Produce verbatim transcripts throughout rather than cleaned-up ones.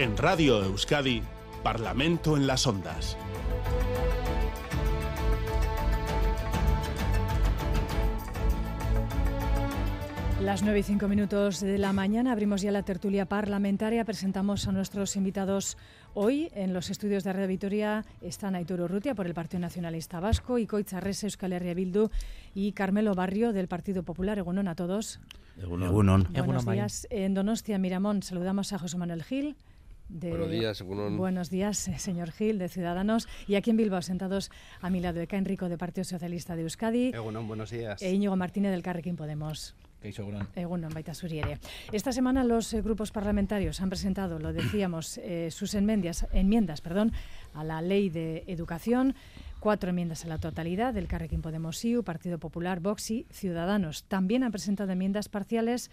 En Radio Euskadi, Parlamento en las Ondas. Las nueve y cinco minutos de la mañana abrimos ya la tertulia parlamentaria. Presentamos a nuestros invitados hoy. En los estudios de Radio Vitoria están Aitor Urrutia, por el Partido Nacionalista Vasco, y Koitza Arrese, Euskal Herria Bildu, y Carmelo Barrio, del Partido Popular. Egunon a todos. Egunon. Egunon. Buenos días. En Donostia, Miramón, saludamos a José Manuel Gil. De... Buenos días, Egunon. Buenos días, señor Gil, de Ciudadanos. Y aquí en Bilbao, sentados a mi lado, Eka Enrique, de Partido Socialista de Euskadi. Egunon, buenos días. E Íñigo Martínez, del Elkarrekin Podemos. Esta semana los eh, grupos parlamentarios han presentado, lo decíamos, eh, sus enmiendas, enmiendas perdón, a la Ley de Educación. Cuatro enmiendas a la totalidad, del Elkarrekin Podemos, I U, Partido Popular, Vox y Ciudadanos. También han presentado enmiendas parciales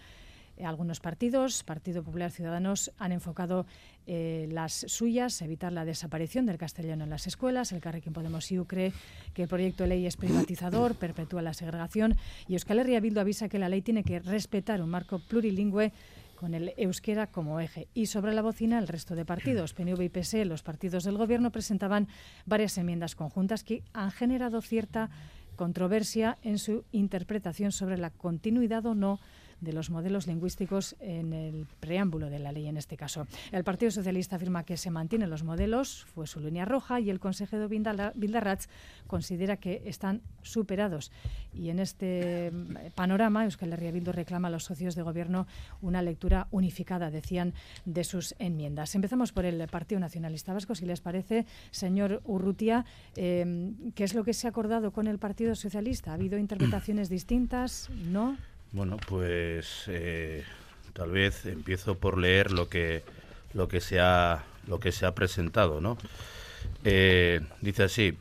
eh, algunos partidos. Partido Popular, Ciudadanos han enfocado eh, las suyas, evitar la desaparición del castellano en las escuelas. El Elkarrekin Podemos, I U, cree que el proyecto de ley es privatizador, perpetúa la segregación, y Euskal Herria Bildu avisa que la ley tiene que respetar un marco plurilingüe con el euskera como eje. Y sobre la bocina, el resto de partidos, P N V y P S E, los partidos del Gobierno, presentaban varias enmiendas conjuntas que han generado cierta controversia en su interpretación sobre la continuidad o no de los modelos lingüísticos en el preámbulo de la ley, en este caso. El Partido Socialista afirma que se mantienen los modelos, fue su línea roja, y el consejero Bildarrats considera que están superados. Y en este panorama, Euskal Herria Bildu reclama a los socios de Gobierno una lectura unificada, decían, de sus enmiendas. Empezamos por el Partido Nacionalista Vasco, si les parece, señor Urrutia. Eh, ¿qué es lo que se ha acordado con el Partido Socialista? ¿Ha habido interpretaciones distintas? ¿No? Bueno, pues eh, tal vez empiezo por leer lo que lo que se ha lo que se ha presentado, ¿no? Eh, dice así: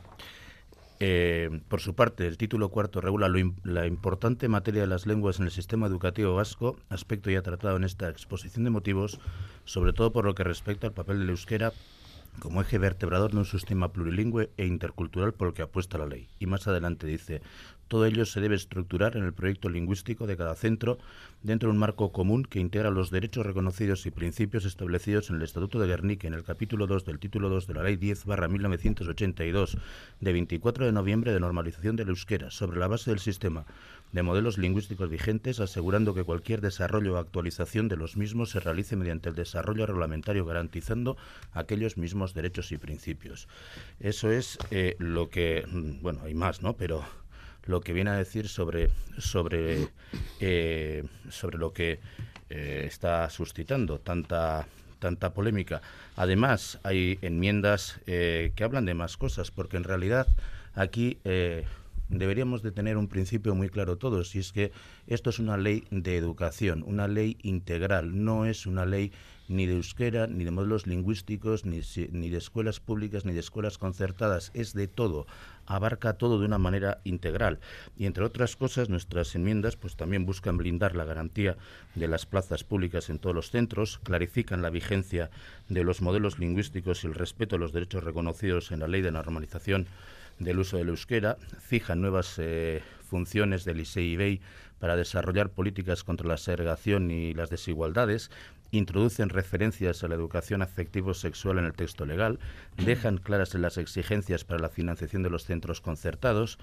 eh, por su parte, el título cuarto regula lo, la importante materia de las lenguas en el sistema educativo vasco, aspecto ya tratado en esta exposición de motivos, sobre todo por lo que respecta al papel del euskera como eje vertebrador de un sistema plurilingüe e intercultural por el que apuesta la ley. Y más adelante dice: todo ello se debe estructurar en el proyecto lingüístico de cada centro dentro de un marco común que integra los derechos reconocidos y principios establecidos en el Estatuto de Gernika en el capítulo dos del título dos de la Ley diez barra mil novecientos ochenta y dos de veinticuatro de noviembre de normalización del euskera, sobre la base del sistema de modelos lingüísticos vigentes, asegurando que cualquier desarrollo o actualización de los mismos se realice mediante el desarrollo reglamentario, garantizando aquellos mismos derechos y principios. Eso es eh, lo que... Bueno, hay más, ¿no? Pero lo que viene a decir sobre, sobre, eh, sobre lo que eh, está suscitando tanta, tanta polémica. Además, hay enmiendas eh, que hablan de más cosas, porque en realidad aquí... Eh, Deberíamos de tener un principio muy claro todos, y es que esto es una ley de educación, una ley integral, no es una ley ni de euskera, ni de modelos lingüísticos, ni, ni de escuelas públicas, ni de escuelas concertadas, es de todo, abarca todo de una manera integral. Y entre otras cosas, nuestras enmiendas pues también buscan blindar la garantía de las plazas públicas en todos los centros, clarifican la vigencia de los modelos lingüísticos y el respeto a los derechos reconocidos en la Ley de Normalización del uso del euskera, fijan nuevas eh, funciones del ISEI-IVEI para desarrollar políticas contra la segregación y las desigualdades, introducen referencias a la educación afectivo-sexual en el texto legal, dejan claras las exigencias para la financiación de los centros concertados,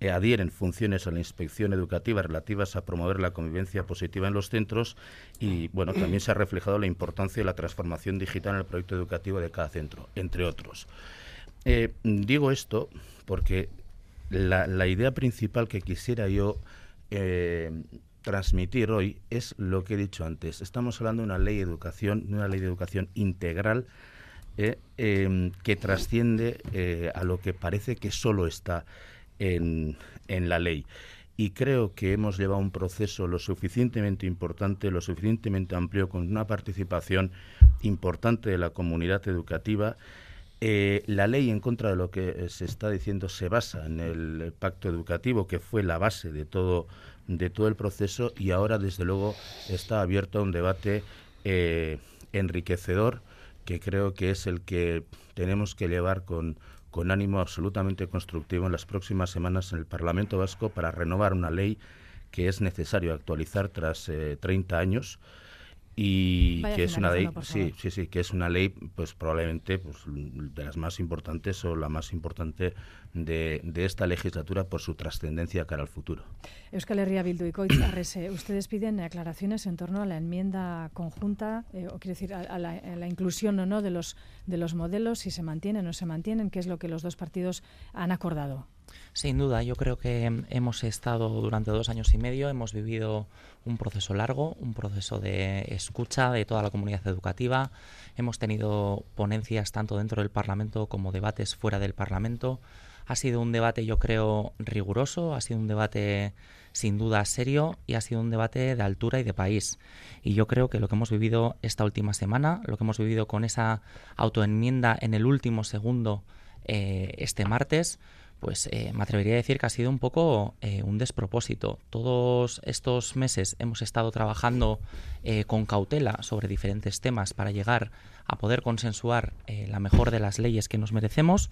eh, adhieren funciones a la inspección educativa relativas a promover la convivencia positiva en los centros y, bueno, también se ha reflejado la importancia de la transformación digital en el proyecto educativo de cada centro, entre otros. Eh, digo esto porque la, la idea principal que quisiera yo eh, transmitir hoy es lo que he dicho antes. Estamos hablando de una ley de educación, de una ley de educación integral eh, eh, que trasciende eh, a lo que parece que solo está en, en la ley. Y creo que hemos llevado un proceso lo suficientemente importante, lo suficientemente amplio, con una participación importante de la comunidad educativa. Eh, la ley, en contra de lo que se está diciendo, se basa en el pacto educativo, que fue la base de todo, de todo el proceso, y ahora, desde luego, está abierto a un debate eh, enriquecedor, que creo que es el que tenemos que llevar con, con ánimo absolutamente constructivo en las próximas semanas en el Parlamento Vasco, para renovar una ley que es necesario actualizar tras eh, treinta años y Vaya que es una ley, sí, sí, sí, que es una ley, pues probablemente pues, de las más importantes o la más importante de, de esta legislatura por su trascendencia cara al futuro. Euskal Herria Bildu y Koitza Arrese, ustedes piden aclaraciones en torno a la enmienda conjunta, eh, o quiero decir a, a, la, a la inclusión o no de los de los modelos, si se mantienen o no se mantienen, qué es lo que los dos partidos han acordado. Sin duda, yo creo que hemos estado durante dos años y medio, hemos vivido un proceso largo, un proceso de escucha de toda la comunidad educativa, hemos tenido ponencias tanto dentro del Parlamento como debates fuera del Parlamento. Ha sido un debate, yo creo, riguroso, ha sido un debate sin duda serio y ha sido un debate de altura y de país. Y yo creo que lo que hemos vivido esta última semana, lo que hemos vivido con esa autoenmienda en el último segundo eh, este martes, pues eh, me atrevería a decir que ha sido un poco eh, un despropósito. Todos estos meses hemos estado trabajando eh, con cautela sobre diferentes temas para llegar a poder consensuar eh, la mejor de las leyes que nos merecemos,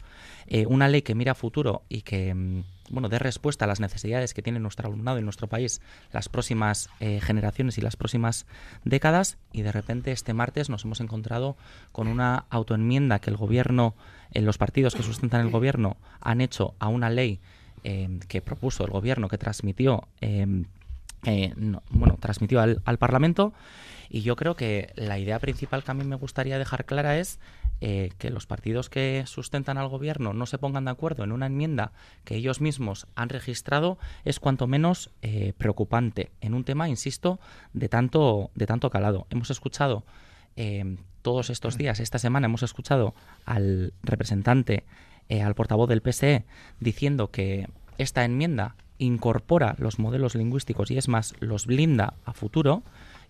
eh, una ley que mira a futuro y que bueno, dé respuesta a las necesidades que tiene nuestro alumnado y nuestro país, las próximas eh, generaciones y las próximas décadas, y de repente este martes nos hemos encontrado con una autoenmienda que el gobierno, eh, los partidos que sustentan el gobierno han hecho a una ley eh, que propuso el gobierno, que transmitió eh, Eh, no, bueno, transmitió al, al Parlamento, y yo creo que la idea principal que a mí me gustaría dejar clara es eh, que los partidos que sustentan al gobierno no se pongan de acuerdo en una enmienda que ellos mismos han registrado es cuanto menos eh, preocupante en un tema, insisto, de tanto, de tanto calado. Hemos escuchado eh, todos estos días, esta semana hemos escuchado al representante, eh, al portavoz del P S E diciendo que esta enmienda incorpora los modelos lingüísticos y es más, los blinda a futuro,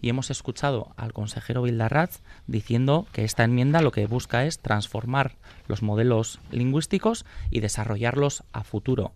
y hemos escuchado al consejero Bildarrats diciendo que esta enmienda lo que busca es transformar los modelos lingüísticos y desarrollarlos a futuro.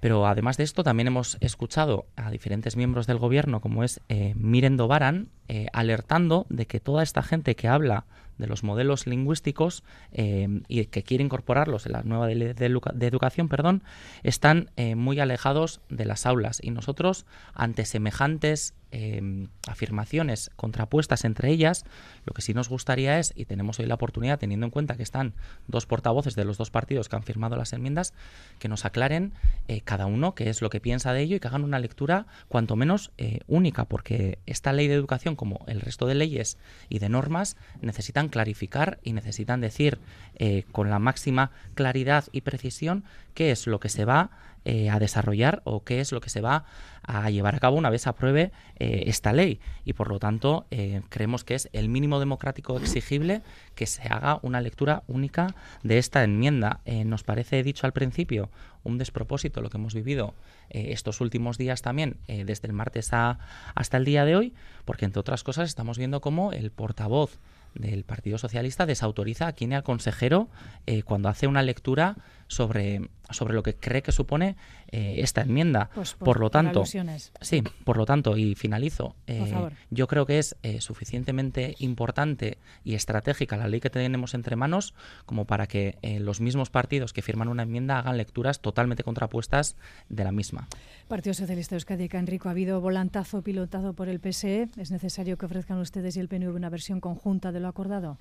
Pero además de esto también hemos escuchado a diferentes miembros del gobierno, como es eh, Miren Dobaran, eh, alertando de que toda esta gente que habla de los modelos lingüísticos eh, y que quiere incorporarlos en la nueva de, de, de educación, perdón, están eh, muy alejados de las aulas. Y nosotros, ante semejantes eh, afirmaciones contrapuestas entre ellas, lo que sí nos gustaría es, y tenemos hoy la oportunidad, teniendo en cuenta que están dos portavoces de los dos partidos que han firmado las enmiendas, que nos aclaren eh, cada uno qué es lo que piensa de ello y que hagan una lectura cuanto menos eh, única, porque esta ley de educación, como el resto de leyes y de normas, necesitan clarificar y necesitan decir eh, con la máxima claridad y precisión qué es lo que se va eh, a desarrollar o qué es lo que se va a llevar a cabo una vez se apruebe eh, esta ley, y por lo tanto eh, creemos que es el mínimo democrático exigible que se haga una lectura única de esta enmienda. Eh, nos parece, he dicho al principio, un despropósito lo que hemos vivido eh, estos últimos días también, eh, desde el martes a, hasta el día de hoy, porque entre otras cosas estamos viendo cómo el portavoz del Partido Socialista desautoriza a quien al consejero eh, cuando hace una lectura sobre, sobre lo que cree que supone eh, esta enmienda. Pues por, por lo tanto, alusiones. Sí, por lo tanto, y finalizo, eh, yo creo que es eh, suficientemente importante y estratégica la ley que tenemos entre manos como para que eh, los mismos partidos que firman una enmienda hagan lecturas totalmente contrapuestas de la misma. Partido Socialista de Euskadi, Eka Enrique, ha habido volantazo pilotado por el P S E. ¿Es necesario que ofrezcan ustedes y el P N V una versión conjunta de lo acordado?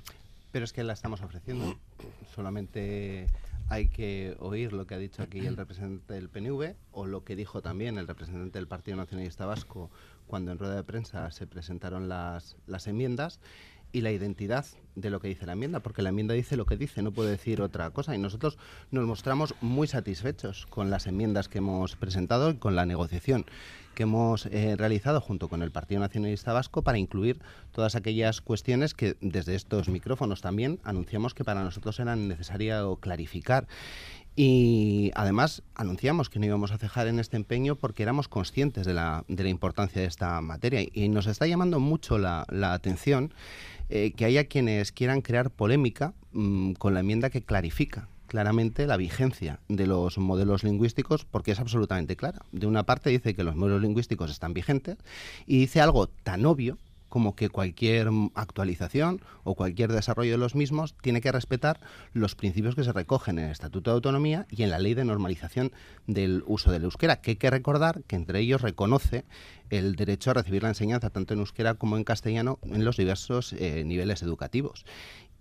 Pero es que la estamos ofreciendo. Solamente hay que oír lo que ha dicho aquí el representante del P N V o lo que dijo también el representante del Partido Nacionalista Vasco cuando en rueda de prensa se presentaron las, las enmiendas, y la identidad de lo que dice la enmienda, porque la enmienda dice lo que dice, no puede decir otra cosa, y nosotros nos mostramos muy satisfechos con las enmiendas que hemos presentado y con la negociación que hemos eh, realizado junto con el Partido Nacionalista Vasco para incluir todas aquellas cuestiones que desde estos micrófonos también anunciamos que para nosotros era necesario clarificar. Y además anunciamos que no íbamos a cejar en este empeño porque éramos conscientes de la, de la importancia de esta materia, y nos está llamando mucho la, la atención eh, que haya quienes quieran crear polémica mmm, con la enmienda que clarifica claramente la vigencia de los modelos lingüísticos, porque es absolutamente clara. De una parte dice que los modelos lingüísticos están vigentes y dice algo tan obvio como que cualquier actualización o cualquier desarrollo de los mismos tiene que respetar los principios que se recogen en el Estatuto de Autonomía y en la Ley de Normalización del Uso del Euskera, que hay que recordar que entre ellos reconoce el derecho a recibir la enseñanza tanto en euskera como en castellano en los diversos eh, niveles educativos.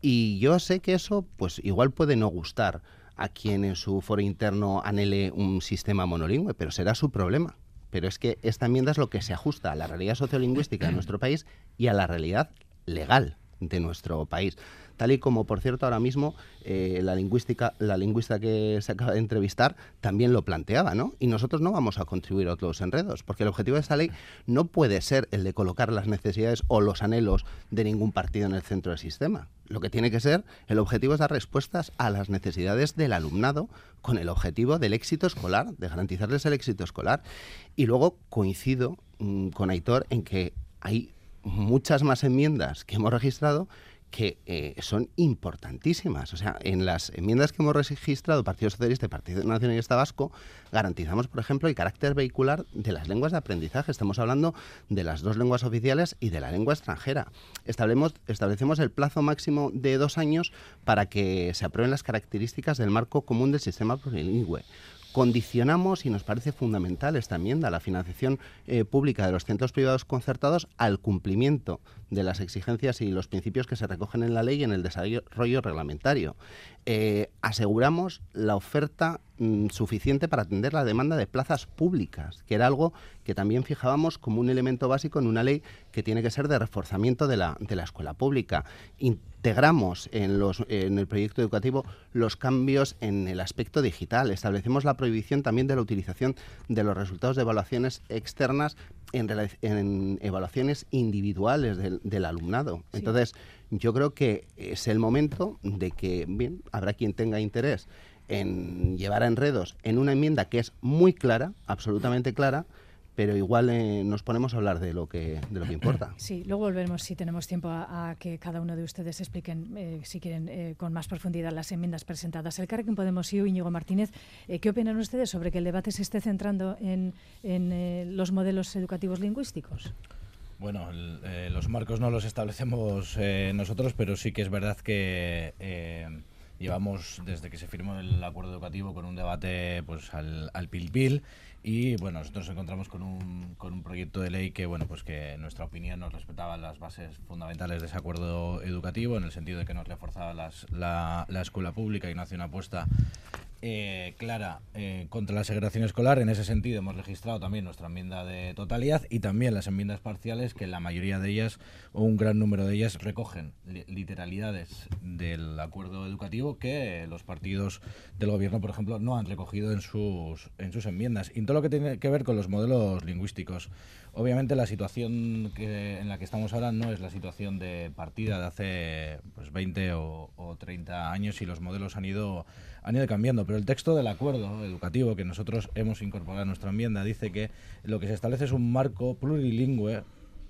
Y yo sé que eso pues igual puede no gustar a quien en su foro interno anhele un sistema monolingüe, pero será su problema. Pero es que esta enmienda es lo que se ajusta a la realidad sociolingüística de nuestro país y a la realidad legal de nuestro país. Tal y como, por cierto, ahora mismo eh, la lingüística, la lingüista que se acaba de entrevistar también lo planteaba, ¿no? Y nosotros no vamos a contribuir a otros enredos, porque el objetivo de esta ley no puede ser el de colocar las necesidades o los anhelos de ningún partido en el centro del sistema. Lo que tiene que ser, el objetivo es dar respuestas a las necesidades del alumnado con el objetivo del éxito escolar, de garantizarles el éxito escolar. Y luego coincido mmm, con Aitor en que hay muchas más enmiendas que hemos registrado que eh, son importantísimas. O sea, en las enmiendas que hemos registrado Partido Socialista y Partido Nacionalista Vasco garantizamos, por ejemplo, el carácter vehicular de las lenguas de aprendizaje. Estamos hablando de las dos lenguas oficiales y de la lengua extranjera. Establecemos, establecemos el plazo máximo de dos años para que se aprueben las características del marco común del sistema plurilingüe. Condicionamos, y nos parece fundamental esta enmienda, la financiación eh, pública de los centros privados concertados al cumplimiento de las exigencias y los principios que se recogen en la ley y en el desarrollo reglamentario. Eh, aseguramos la oferta mm, suficiente para atender la demanda de plazas públicas, que era algo que también fijábamos como un elemento básico en una ley que tiene que ser de reforzamiento de la, de la escuela pública. In- Integramos en, los, en el proyecto educativo los cambios en el aspecto digital. Establecemos la prohibición también de la utilización de los resultados de evaluaciones externas en, en evaluaciones individuales del, del alumnado. Sí. Entonces, yo creo que es el momento de que, bien, habrá quien tenga interés en llevar a enredos en una enmienda que es muy clara, absolutamente clara, pero igual eh, nos ponemos a hablar de lo que de lo que importa. Sí, luego volveremos, si tenemos tiempo, a, a que cada uno de ustedes expliquen, eh, si quieren, eh, con más profundidad las enmiendas presentadas. Elkarrekin Podemos y Íñigo Martínez, eh, ¿qué opinan ustedes sobre que el debate se esté centrando en, en eh, los modelos educativos lingüísticos? Bueno, el, eh, los marcos no los establecemos eh, nosotros, pero sí que es verdad que eh, llevamos, desde que se firmó el acuerdo educativo, con un debate pues al, al pil-pil. Y bueno, nosotros nos encontramos con un, con un proyecto de ley que, bueno, pues que en nuestra opinión nos respetaba las bases fundamentales de ese acuerdo educativo, en el sentido de que nos reforzaba las, la, la escuela pública y no hacía una apuesta eh, clara eh, contra la segregación escolar. En ese sentido hemos registrado también nuestra enmienda de totalidad y también las enmiendas parciales, que la mayoría de ellas, o un gran número de ellas, recogen li- literalidades del acuerdo educativo que los partidos del gobierno, por ejemplo, no han recogido en sus, en sus enmiendas. Todo lo que tiene que ver con los modelos lingüísticos. Obviamente la situación que, en la que estamos ahora no es la situación de partida de hace pues, veinte o, o treinta años, y los modelos han ido, han ido cambiando. Pero el texto del acuerdo educativo que nosotros hemos incorporado a nuestra enmienda dice que lo que se establece es un marco plurilingüe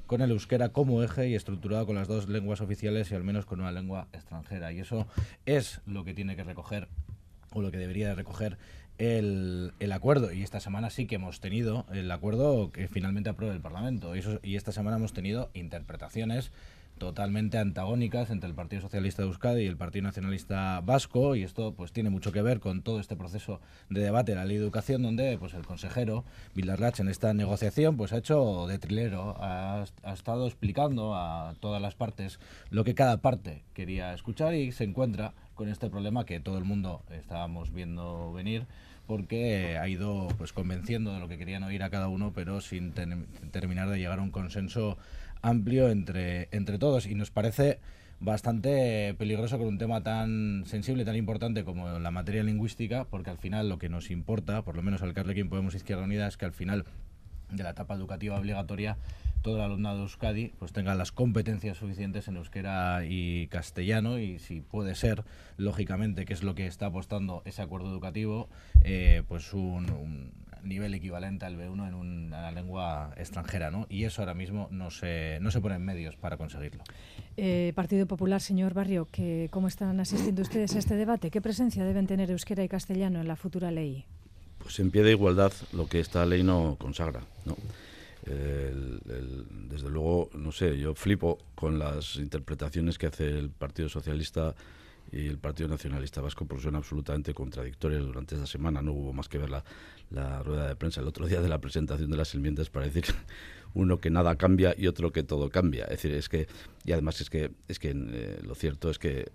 con el euskera como eje y estructurado con las dos lenguas oficiales y al menos con una lengua extranjera. Y eso es lo que tiene que recoger, o lo que debería de recoger, El, el acuerdo. Y esta semana sí que hemos tenido el acuerdo que finalmente aprueba el Parlamento, y, eso, y esta semana hemos tenido interpretaciones totalmente antagónicas entre el Partido Socialista de Euskadi y el Partido Nacionalista Vasco, y esto pues tiene mucho que ver con todo este proceso de debate de la Ley de Educación, donde pues el consejero Vildarrats, en esta negociación, pues ha hecho de trilero, ha, ha estado explicando a todas las partes lo que cada parte quería escuchar, y se encuentra con este problema que todo el mundo estábamos viendo venir, porque ha ido pues convenciendo de lo que querían oír a cada uno, pero sin ten- terminar de llegar a un consenso amplio entre, entre todos. Y nos parece bastante peligroso con un tema tan sensible, tan importante como la materia lingüística, porque al final lo que nos importa, por lo menos al Elkarrekin Podemos Izquierda Unida, es que al final de la etapa educativa obligatoria todo el alumnado de Euskadi pues tenga las competencias suficientes en euskera y castellano, y si puede ser, lógicamente, que es lo que está apostando ese acuerdo educativo, eh, pues un, un nivel equivalente al be uno en una lengua extranjera, ¿no? Y eso ahora mismo no se, no se ponen medios para conseguirlo. Eh, Partido Popular, señor Barrio, que, ¿cómo están asistiendo ustedes a este debate? ¿Qué presencia deben tener euskera y castellano en la futura ley? Pues en pie de igualdad, lo que esta ley no consagra, ¿no? El, el, desde luego, no sé, yo flipo con las interpretaciones que hace el Partido Socialista y el Partido Nacionalista Vasco, porque son absolutamente contradictorias. Durante esta semana no hubo más que ver la, la rueda de prensa el otro día de la presentación de las enmiendas para decir uno que nada cambia y otro que todo cambia. Es decir, es que, y además es que, es que eh, lo cierto es que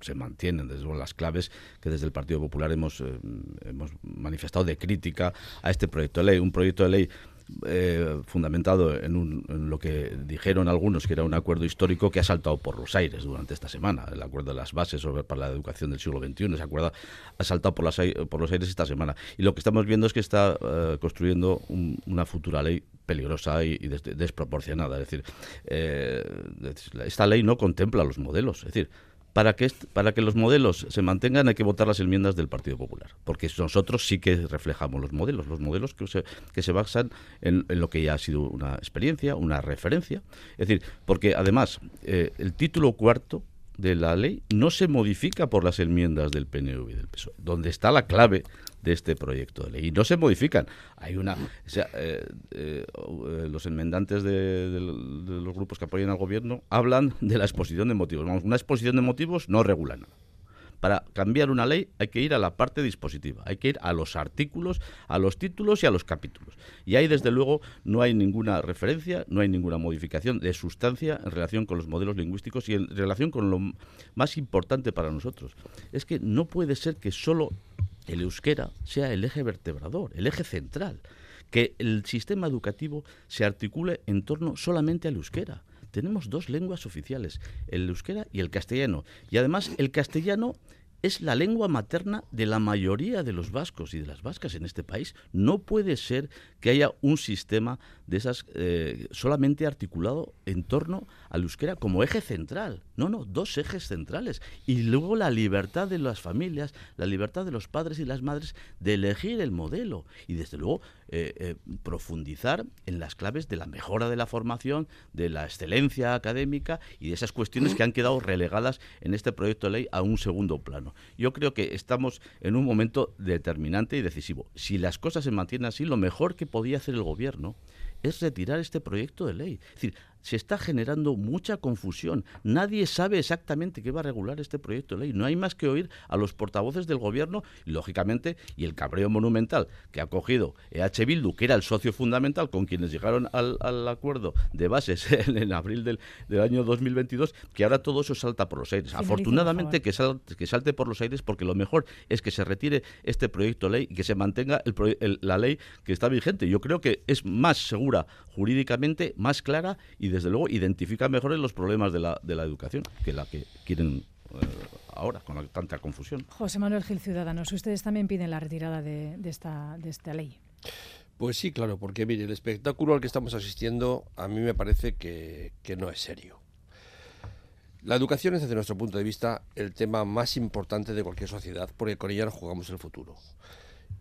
se mantienen desde bueno, las claves que desde el Partido Popular hemos, eh, hemos manifestado de crítica a este proyecto de ley. Un proyecto de ley Eh, fundamentado en, un, en lo que dijeron algunos que era un acuerdo histórico que ha saltado por los aires durante esta semana, el acuerdo de las bases sobre, para la educación del siglo veintiuno, ese acuerdo ha saltado por, las, por los aires esta semana, y lo que estamos viendo es que está eh, construyendo un, una futura ley peligrosa y, y des, desproporcionada, es decir, eh, esta ley no contempla los modelos, es decir, Para que, para que los modelos se mantengan hay que votar las enmiendas del Partido Popular, porque nosotros sí que reflejamos los modelos, los modelos que se, que se basan en, en lo que ya ha sido una experiencia, una referencia. Es decir, porque además eh, el título cuarto de la ley no se modifica por las enmiendas del P N V y del P S O E, donde está la clave de este proyecto de ley, y no se modifican. Hay una, o sea, eh, eh, los enmendantes de, de, de los grupos que apoyan al gobierno hablan de la exposición de motivos. Vamos, una exposición de motivos no regula nada. Para cambiar una ley hay que ir a la parte dispositiva, hay que ir a los artículos, a los títulos y a los capítulos. Y ahí, desde luego, no hay ninguna referencia, no hay ninguna modificación de sustancia en relación con los modelos lingüísticos y en relación con lo más importante para nosotros. Es que no puede ser que solo el euskera sea el eje vertebrador, el eje central, que el sistema educativo se articule en torno solamente al euskera. Tenemos dos lenguas oficiales, el euskera y el castellano. Y además el castellano es la lengua materna de la mayoría de los vascos y de las vascas en este país. No puede ser que haya un sistema de esas eh, solamente articulado en torno al euskera como eje central. No, no, dos ejes centrales. Y luego la libertad de las familias, la libertad de los padres y las madres de elegir el modelo. Y desde luego Eh, eh, profundizar en las claves de la mejora de la formación, de la excelencia académica y de esas cuestiones que han quedado relegadas en este proyecto de ley a un segundo plano. Yo creo que estamos en un momento determinante y decisivo. Si las cosas se mantienen así, lo mejor que podía hacer el gobierno es retirar este proyecto de ley. Es decir, se está generando mucha confusión. Nadie sabe exactamente qué va a regular este proyecto de ley. No hay más que oír a los portavoces del gobierno, lógicamente, y el cabreo monumental que ha cogido E H Bildu, que era el socio fundamental con quienes llegaron al, al acuerdo de bases en, en abril del, del año dos mil veintidós, que ahora todo eso salta por los aires. Sí, afortunadamente que, sal, que salte por los aires, porque lo mejor es que se retire este proyecto de ley y que se mantenga el, el, la ley que está vigente. Yo creo que es más seguro jurídicamente, más clara y desde luego identifica mejor los problemas de la, de la educación que la que quieren eh, ahora con la, tanta confusión. José Manuel Gil, Ciudadanos, ustedes también piden la retirada de, de, esta, de esta ley. Pues sí, claro, porque mire, el espectáculo al que estamos asistiendo a mí me parece que, que no es serio. La educación es, desde nuestro punto de vista, el tema más importante de cualquier sociedad, porque con ella jugamos el futuro.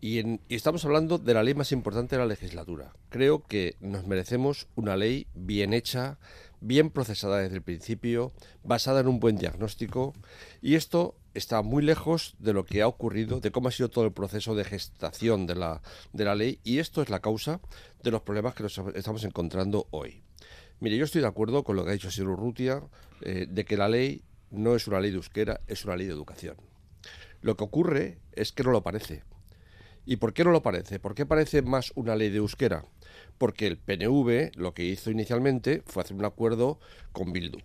Y, en, y estamos hablando de la ley más importante de la legislatura. Creo que nos merecemos una ley bien hecha, bien procesada desde el principio, basada en un buen diagnóstico. Y esto está muy lejos de lo que ha ocurrido, de cómo ha sido todo el proceso de gestación de la, de la ley. Y esto es la causa de los problemas que nos estamos encontrando hoy. Mire, yo estoy de acuerdo con lo que ha dicho el señor Urrutia, eh, de que la ley no es una ley de euskera, es una ley de educación. Lo que ocurre es que no lo parece. ¿Y por qué no lo parece? ¿Por qué parece más una ley de euskera? Porque el P N V lo que hizo inicialmente fue hacer un acuerdo con Bildu.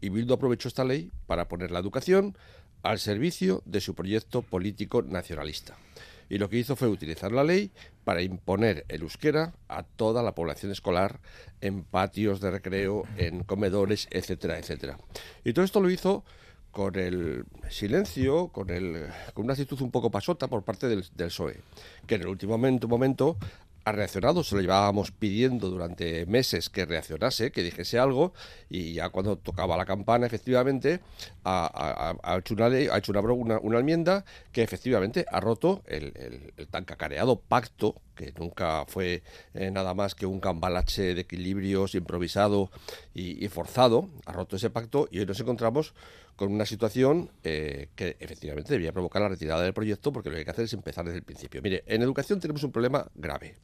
Y Bildu aprovechó esta ley para poner la educación al servicio de su proyecto político nacionalista. Y lo que hizo fue utilizar la ley para imponer el euskera a toda la población escolar, en patios de recreo, en comedores, etcétera, etcétera. Y todo esto lo hizo con el silencio, con, el, con una actitud un poco pasota por parte del, del P S O E, que en el último momento, momento ha reaccionado. Se lo llevábamos pidiendo durante meses que reaccionase, que dijese algo, y ya cuando tocaba la campana, efectivamente, ha, ha, ha hecho, una, ley, ha hecho una, una, una enmienda que efectivamente ha roto el, el, el tan cacareado pacto, que nunca fue eh, nada más que un cambalache de equilibrios improvisado y, y forzado. Ha roto ese pacto y hoy nos encontramos con una situación eh, que efectivamente debía provocar la retirada del proyecto, porque lo que hay que hacer es empezar desde el principio. Mire, en educación tenemos un problema grave,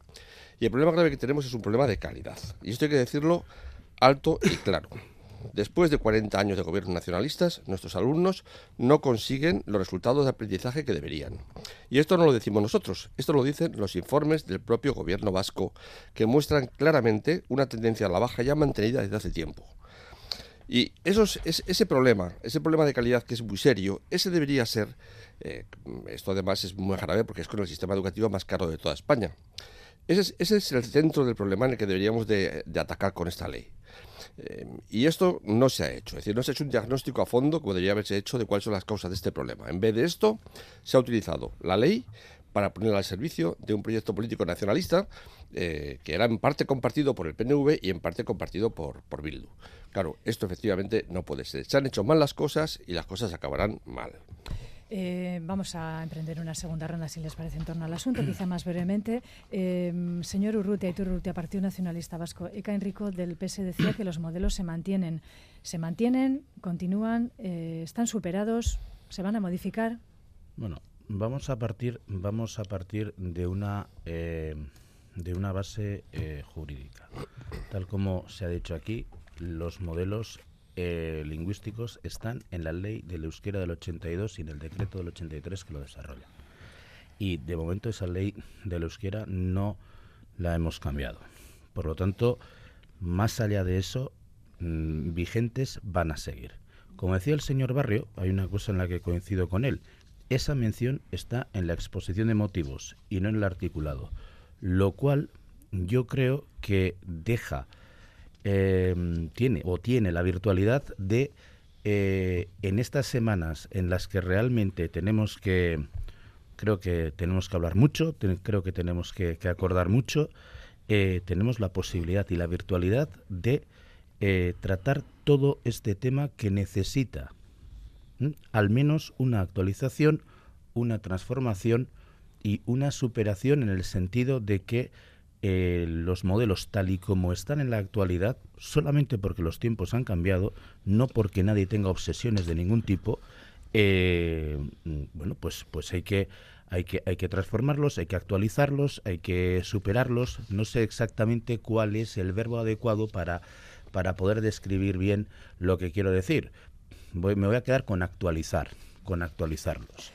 Y el problema grave que tenemos es un problema de calidad. Y esto hay que decirlo alto y claro. Después de cuarenta años de gobiernos nacionalistas, nuestros alumnos no consiguen los resultados de aprendizaje que deberían. Y esto no lo decimos nosotros, esto lo dicen los informes del propio gobierno vasco, que muestran claramente una tendencia a la baja ya mantenida desde hace tiempo. Y esos, es, ese problema, ese problema de calidad que es muy serio, ese debería ser, eh, esto además es muy grave porque es con el sistema educativo más caro de toda España. Ese es, ese es el centro del problema en el que deberíamos de, de atacar con esta ley. Eh, y esto no se ha hecho, es decir, no se ha hecho un diagnóstico a fondo como debería haberse hecho de cuáles son las causas de este problema. En vez de esto, se ha utilizado la ley para ponerla al servicio de un proyecto político nacionalista eh, que era en parte compartido por el P N V y en parte compartido por, por Bildu. Claro, esto efectivamente no puede ser. Se han hecho mal las cosas y las cosas acabarán mal. Eh, vamos a emprender una segunda ronda, si les parece, en torno al asunto, quizá más brevemente. Eh, señor Urrutia, Aitor Urrutia, Partido Nacionalista Vasco. Eka Enrique del P S decía que los modelos se mantienen. ¿Se mantienen? ¿Continúan? Eh, ¿Están superados? ¿Se van a modificar? Bueno, vamos a partir, vamos a partir de una, eh, de una base eh, jurídica. Tal como se ha dicho aquí, los modelos Eh, lingüísticos están en la ley del euskera del ochenta y dos y en el decreto del ochenta y tres que lo desarrolla. Y de momento esa ley del euskera no la hemos cambiado. Por lo tanto, más allá de eso, mmm, vigentes van a seguir. Como decía el señor Barrio, hay una cosa en la que coincido con él. Esa mención está en la exposición de motivos y no en el articulado, lo cual yo creo que deja... Eh, tiene o tiene la virtualidad de eh, en estas semanas en las que realmente tenemos que creo que tenemos que hablar mucho te, creo que tenemos que, que acordar mucho eh, tenemos la posibilidad y la virtualidad de eh, tratar todo este tema que necesita ¿m? al menos una actualización, una transformación y una superación en el sentido de que Eh, los modelos tal y como están en la actualidad, solamente porque los tiempos han cambiado, no porque nadie tenga obsesiones de ningún tipo, eh, bueno, pues, pues hay que, hay que, hay que transformarlos, hay que actualizarlos, hay que superarlos. No sé exactamente cuál es el verbo adecuado para, para poder describir bien lo que quiero decir. Voy, me voy a quedar con actualizar, con actualizarlos.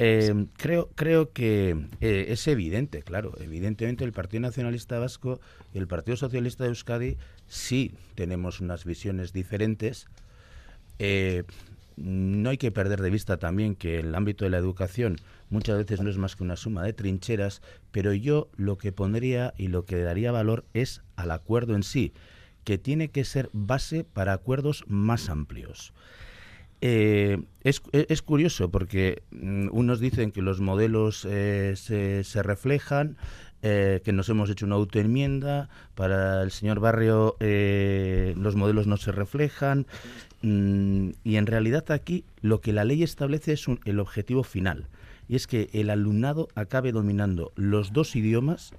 Eh, creo, creo que eh, es evidente, claro, evidentemente el Partido Nacionalista Vasco y el Partido Socialista de Euskadi sí tenemos unas visiones diferentes. Eh, no hay que perder de vista también que el ámbito de la educación muchas veces no es más que una suma de trincheras, pero yo lo que pondría y lo que daría valor es al acuerdo en sí, que tiene que ser base para acuerdos más amplios. Eh, es, es curioso porque mmm, unos dicen que los modelos eh, se, se reflejan, eh, que nos hemos hecho una autoenmienda, para el señor Barrio eh, los modelos no se reflejan mmm, y en realidad aquí lo que la ley establece es un, el objetivo final y es que el alumnado acabe dominando los dos idiomas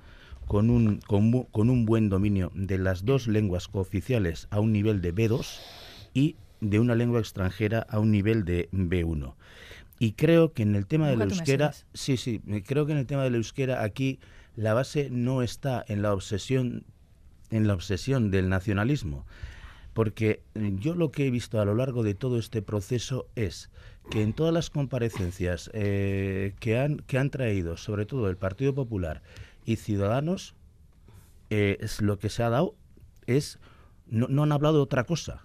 con un, con, con un buen dominio de las dos lenguas cooficiales a un nivel de B dos y de una lengua extranjera a un nivel de B uno. Y creo que en el tema del euskera, sí, sí, creo que en el tema del euskera aquí la base no está en la obsesión en la obsesión del nacionalismo, porque yo lo que he visto a lo largo de todo este proceso es que en todas las comparecencias eh, que han que han traído, sobre todo el Partido Popular y Ciudadanos, eh, es lo que se ha dado es no, no han hablado de otra cosa.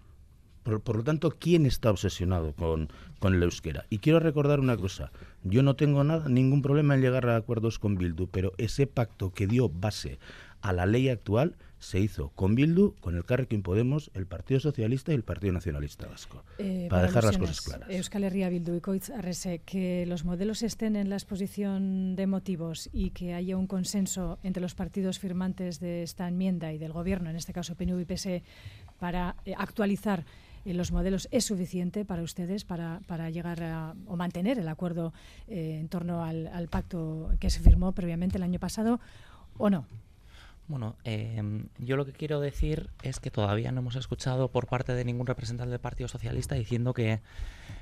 Por, por lo tanto, ¿quién está obsesionado con, con el euskera? Y quiero recordar una cosa. Yo no tengo nada, ningún problema en llegar a acuerdos con Bildu, pero ese pacto que dio base a la ley actual se hizo con Bildu, con el Elkarrekin Podemos, el Partido Socialista y el Partido Nacionalista Vasco. Eh, para dejar las cosas claras. Euskal Herria Bildu y Koitza Arrese, que los modelos estén en la exposición de motivos y que haya un consenso entre los partidos firmantes de esta enmienda y del Gobierno, en este caso P N V y P S E, para eh, actualizar los modelos es suficiente para ustedes para, para llegar a, o mantener el acuerdo eh, en torno al, al pacto que se firmó previamente el año pasado, ¿o no? Bueno, eh, yo lo que quiero decir es que todavía no hemos escuchado por parte de ningún representante del Partido Socialista diciendo que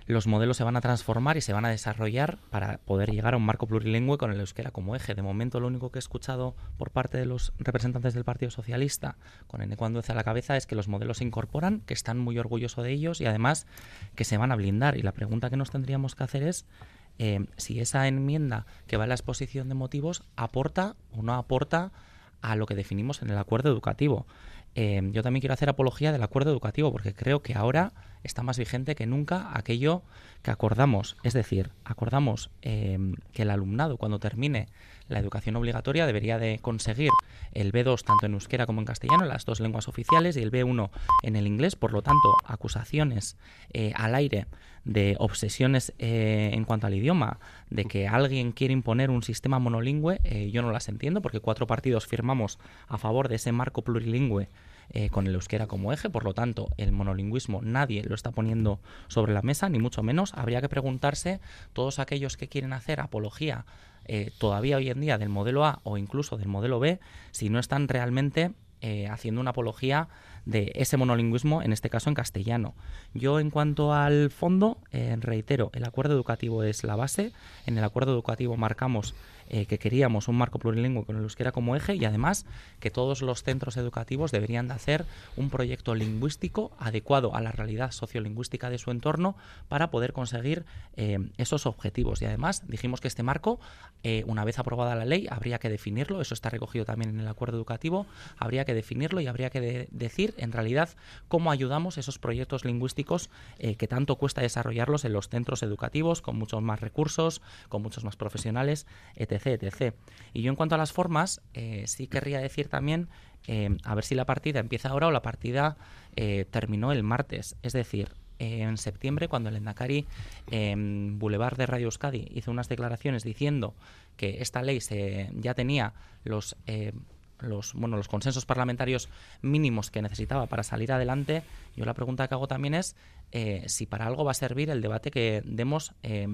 los modelos se van a transformar y se van a desarrollar para poder llegar a un marco plurilingüe con el euskera como eje. De momento, lo único que he escuchado por parte de los representantes del Partido Socialista, con Ene Cuandueza a la cabeza, es que los modelos se incorporan, que están muy orgullosos de ellos y además que se van a blindar. Y la pregunta que nos tendríamos que hacer es eh, si esa enmienda que va en la exposición de motivos aporta o no aporta a lo que definimos en el acuerdo educativo. Eh, yo también quiero hacer apología del acuerdo educativo porque creo que ahora está más vigente que nunca aquello que acordamos. Es decir, acordamos eh, que el alumnado, cuando termine la educación obligatoria, debería de conseguir el B dos tanto en euskera como en castellano, en las dos lenguas oficiales, y el B uno en el inglés. Por lo tanto, acusaciones eh, al aire de obsesiones eh, en cuanto al idioma, de que alguien quiere imponer un sistema monolingüe, eh, yo no las entiendo, porque cuatro partidos firmamos a favor de ese marco plurilingüe Eh, con el euskera como eje. Por lo tanto, el monolingüismo nadie lo está poniendo sobre la mesa, ni mucho menos. Habría que preguntarse, todos aquellos que quieren hacer apología eh, todavía hoy en día del modelo A o incluso del modelo B, si no están realmente eh, haciendo una apología de ese monolingüismo, en este caso en castellano. Yo, en cuanto al fondo, eh, reitero, el acuerdo educativo es la base. En el acuerdo educativo marcamos Eh, que queríamos un marco plurilingüe con el euskera como eje y además que todos los centros educativos deberían de hacer un proyecto lingüístico adecuado a la realidad sociolingüística de su entorno para poder conseguir eh, esos objetivos. Y además dijimos que este marco, eh, una vez aprobada la ley, habría que definirlo. Eso está recogido también en el acuerdo educativo. Habría que definirlo y habría que de- decir en realidad cómo ayudamos esos proyectos lingüísticos eh, que tanto cuesta desarrollarlos en los centros educativos, con muchos más recursos, con muchos más profesionales, etcétera. Etc. Y yo, en cuanto a las formas, eh, sí querría decir también eh, a ver si la partida empieza ahora o la partida eh, terminó el martes. Es decir, eh, en septiembre, cuando el Lehendakari eh, Boulevard de Radio Euskadi hizo unas declaraciones diciendo que esta ley se, ya tenía los... Eh, Los, bueno, los consensos parlamentarios mínimos que necesitaba para salir adelante, yo la pregunta que hago también es eh, si para algo va a servir el debate que demos eh,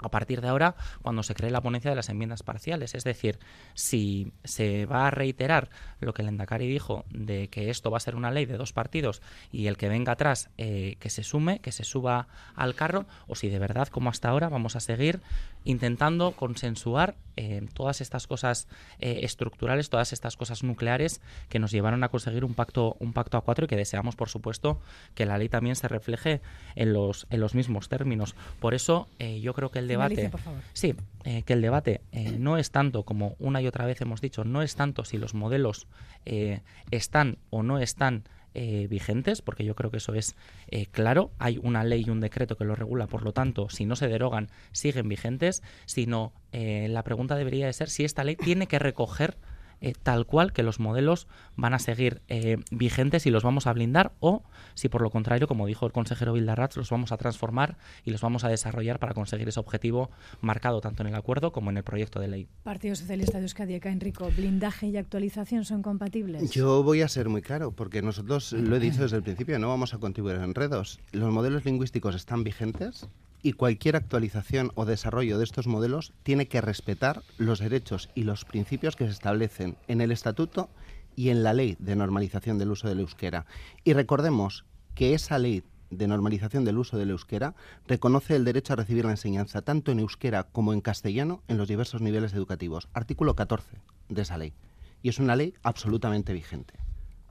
a partir de ahora, cuando se cree la ponencia de las enmiendas parciales. Es decir, si se va a reiterar lo que el Lehendakari dijo de que esto va a ser una ley de dos partidos y el que venga atrás eh, que se sume, que se suba al carro, o si de verdad, como hasta ahora, vamos a seguir intentando consensuar eh, todas estas cosas eh, estructurales, todas estas cosas nucleares que nos llevaron a conseguir un pacto un pacto a cuatro y que deseamos, por supuesto, que la ley también se refleje en los, en los mismos términos. Por eso eh, yo creo que el debate, Finalice, por favor. Sí, eh, que el debate eh, no es tanto, como una y otra vez hemos dicho, no es tanto si los modelos eh, están o no están eh, vigentes, porque yo creo que eso es eh, claro. Hay una ley y un decreto que lo regula, por lo tanto, si no se derogan, siguen vigentes, sino eh, la pregunta debería de ser si esta ley tiene que recoger Eh, tal cual que los modelos van a seguir eh, vigentes y los vamos a blindar, o si por lo contrario, como dijo el consejero Bildarrats, los vamos a transformar y los vamos a desarrollar para conseguir ese objetivo marcado tanto en el acuerdo como en el proyecto de ley. Partido Socialista de Euskadi, Eka Enrique, ¿blindaje y actualización son compatibles? Yo voy a ser muy claro, porque nosotros lo he dicho desde el principio, no vamos a contribuir a enredos. Los modelos lingüísticos están vigentes y cualquier actualización o desarrollo de estos modelos tiene que respetar los derechos y los principios que se establecen en el Estatuto y en la Ley de Normalización del Uso del Euskera. Y recordemos que esa Ley de Normalización del Uso del Euskera reconoce el derecho a recibir la enseñanza tanto en euskera como en castellano en los diversos niveles educativos. Artículo catorce de esa ley. Y es una ley absolutamente vigente.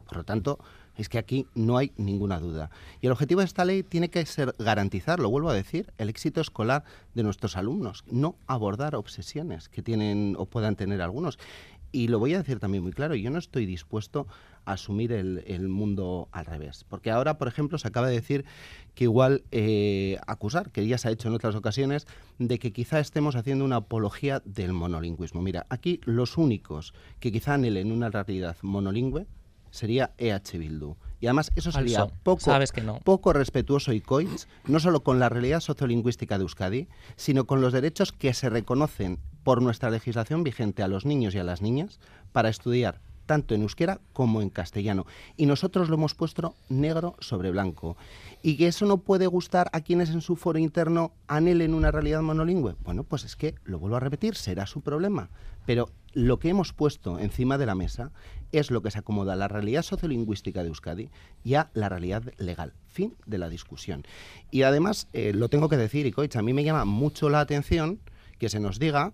Por lo tanto, es que aquí no hay ninguna duda. Y el objetivo de esta ley tiene que ser garantizar, lo vuelvo a decir, el éxito escolar de nuestros alumnos, no abordar obsesiones que tienen o puedan tener algunos. Y lo voy a decir también muy claro, yo no estoy dispuesto a asumir el, el mundo al revés. Porque ahora, por ejemplo, se acaba de decir que igual eh, acusar, que ya se ha hecho en otras ocasiones, de que quizá estemos haciendo una apología del monolingüismo. Mira, aquí los únicos que quizá anhelen una realidad monolingüe sería E H Bildu. Y además eso sería Falso. poco Sabes que no. poco respetuoso y coitz, no solo con la realidad sociolingüística de Euskadi, sino con los derechos que se reconocen por nuestra legislación vigente a los niños y a las niñas para estudiar tanto en euskera como en castellano. Y nosotros lo hemos puesto negro sobre blanco. ¿Y que eso no puede gustar a quienes en su foro interno anhelen una realidad monolingüe? Bueno, pues es que, lo vuelvo a repetir, será su problema. Pero lo que hemos puesto encima de la mesa es lo que se acomoda a la realidad sociolingüística de Euskadi y a la realidad legal. Fin de la discusión. Y además, eh, lo tengo que decir, y Koitza, a mí me llama mucho la atención que se nos diga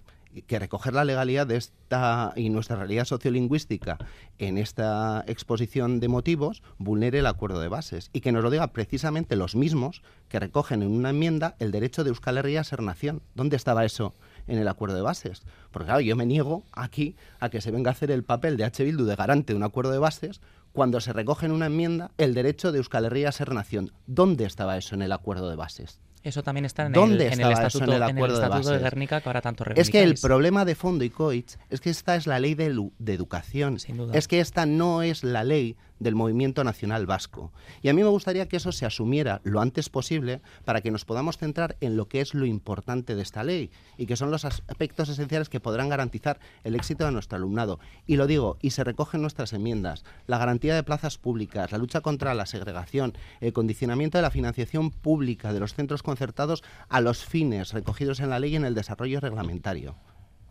que recoger la legalidad de esta y nuestra realidad sociolingüística en esta exposición de motivos vulnere el acuerdo de bases, y que nos lo diga precisamente los mismos que recogen en una enmienda el derecho de Euskal Herria a ser nación. ¿Dónde estaba eso en el acuerdo de bases? Porque claro, yo me niego aquí a que se venga a hacer el papel de H. Bildu de garante de un acuerdo de bases cuando se recoge en una enmienda el derecho de Euskal Herria a ser nación. ¿Dónde estaba eso en el acuerdo de bases? Eso también está en el, en el Estatuto, en el en el estatuto de, de Gernika, que ahora tanto reivindicáis. Es que el problema de fondo, y Koitz, es que esta es la ley de, de educación. Sin duda. Es que esta no es la ley del Movimiento Nacional Vasco. Y a mí me gustaría que eso se asumiera lo antes posible para que nos podamos centrar en lo que es lo importante de esta ley y que son los aspectos esenciales que podrán garantizar el éxito de nuestro alumnado. Y lo digo, y se recogen nuestras enmiendas, la garantía de plazas públicas, la lucha contra la segregación, el condicionamiento de la financiación pública de los centros concertados a los fines recogidos en la ley y en el desarrollo reglamentario.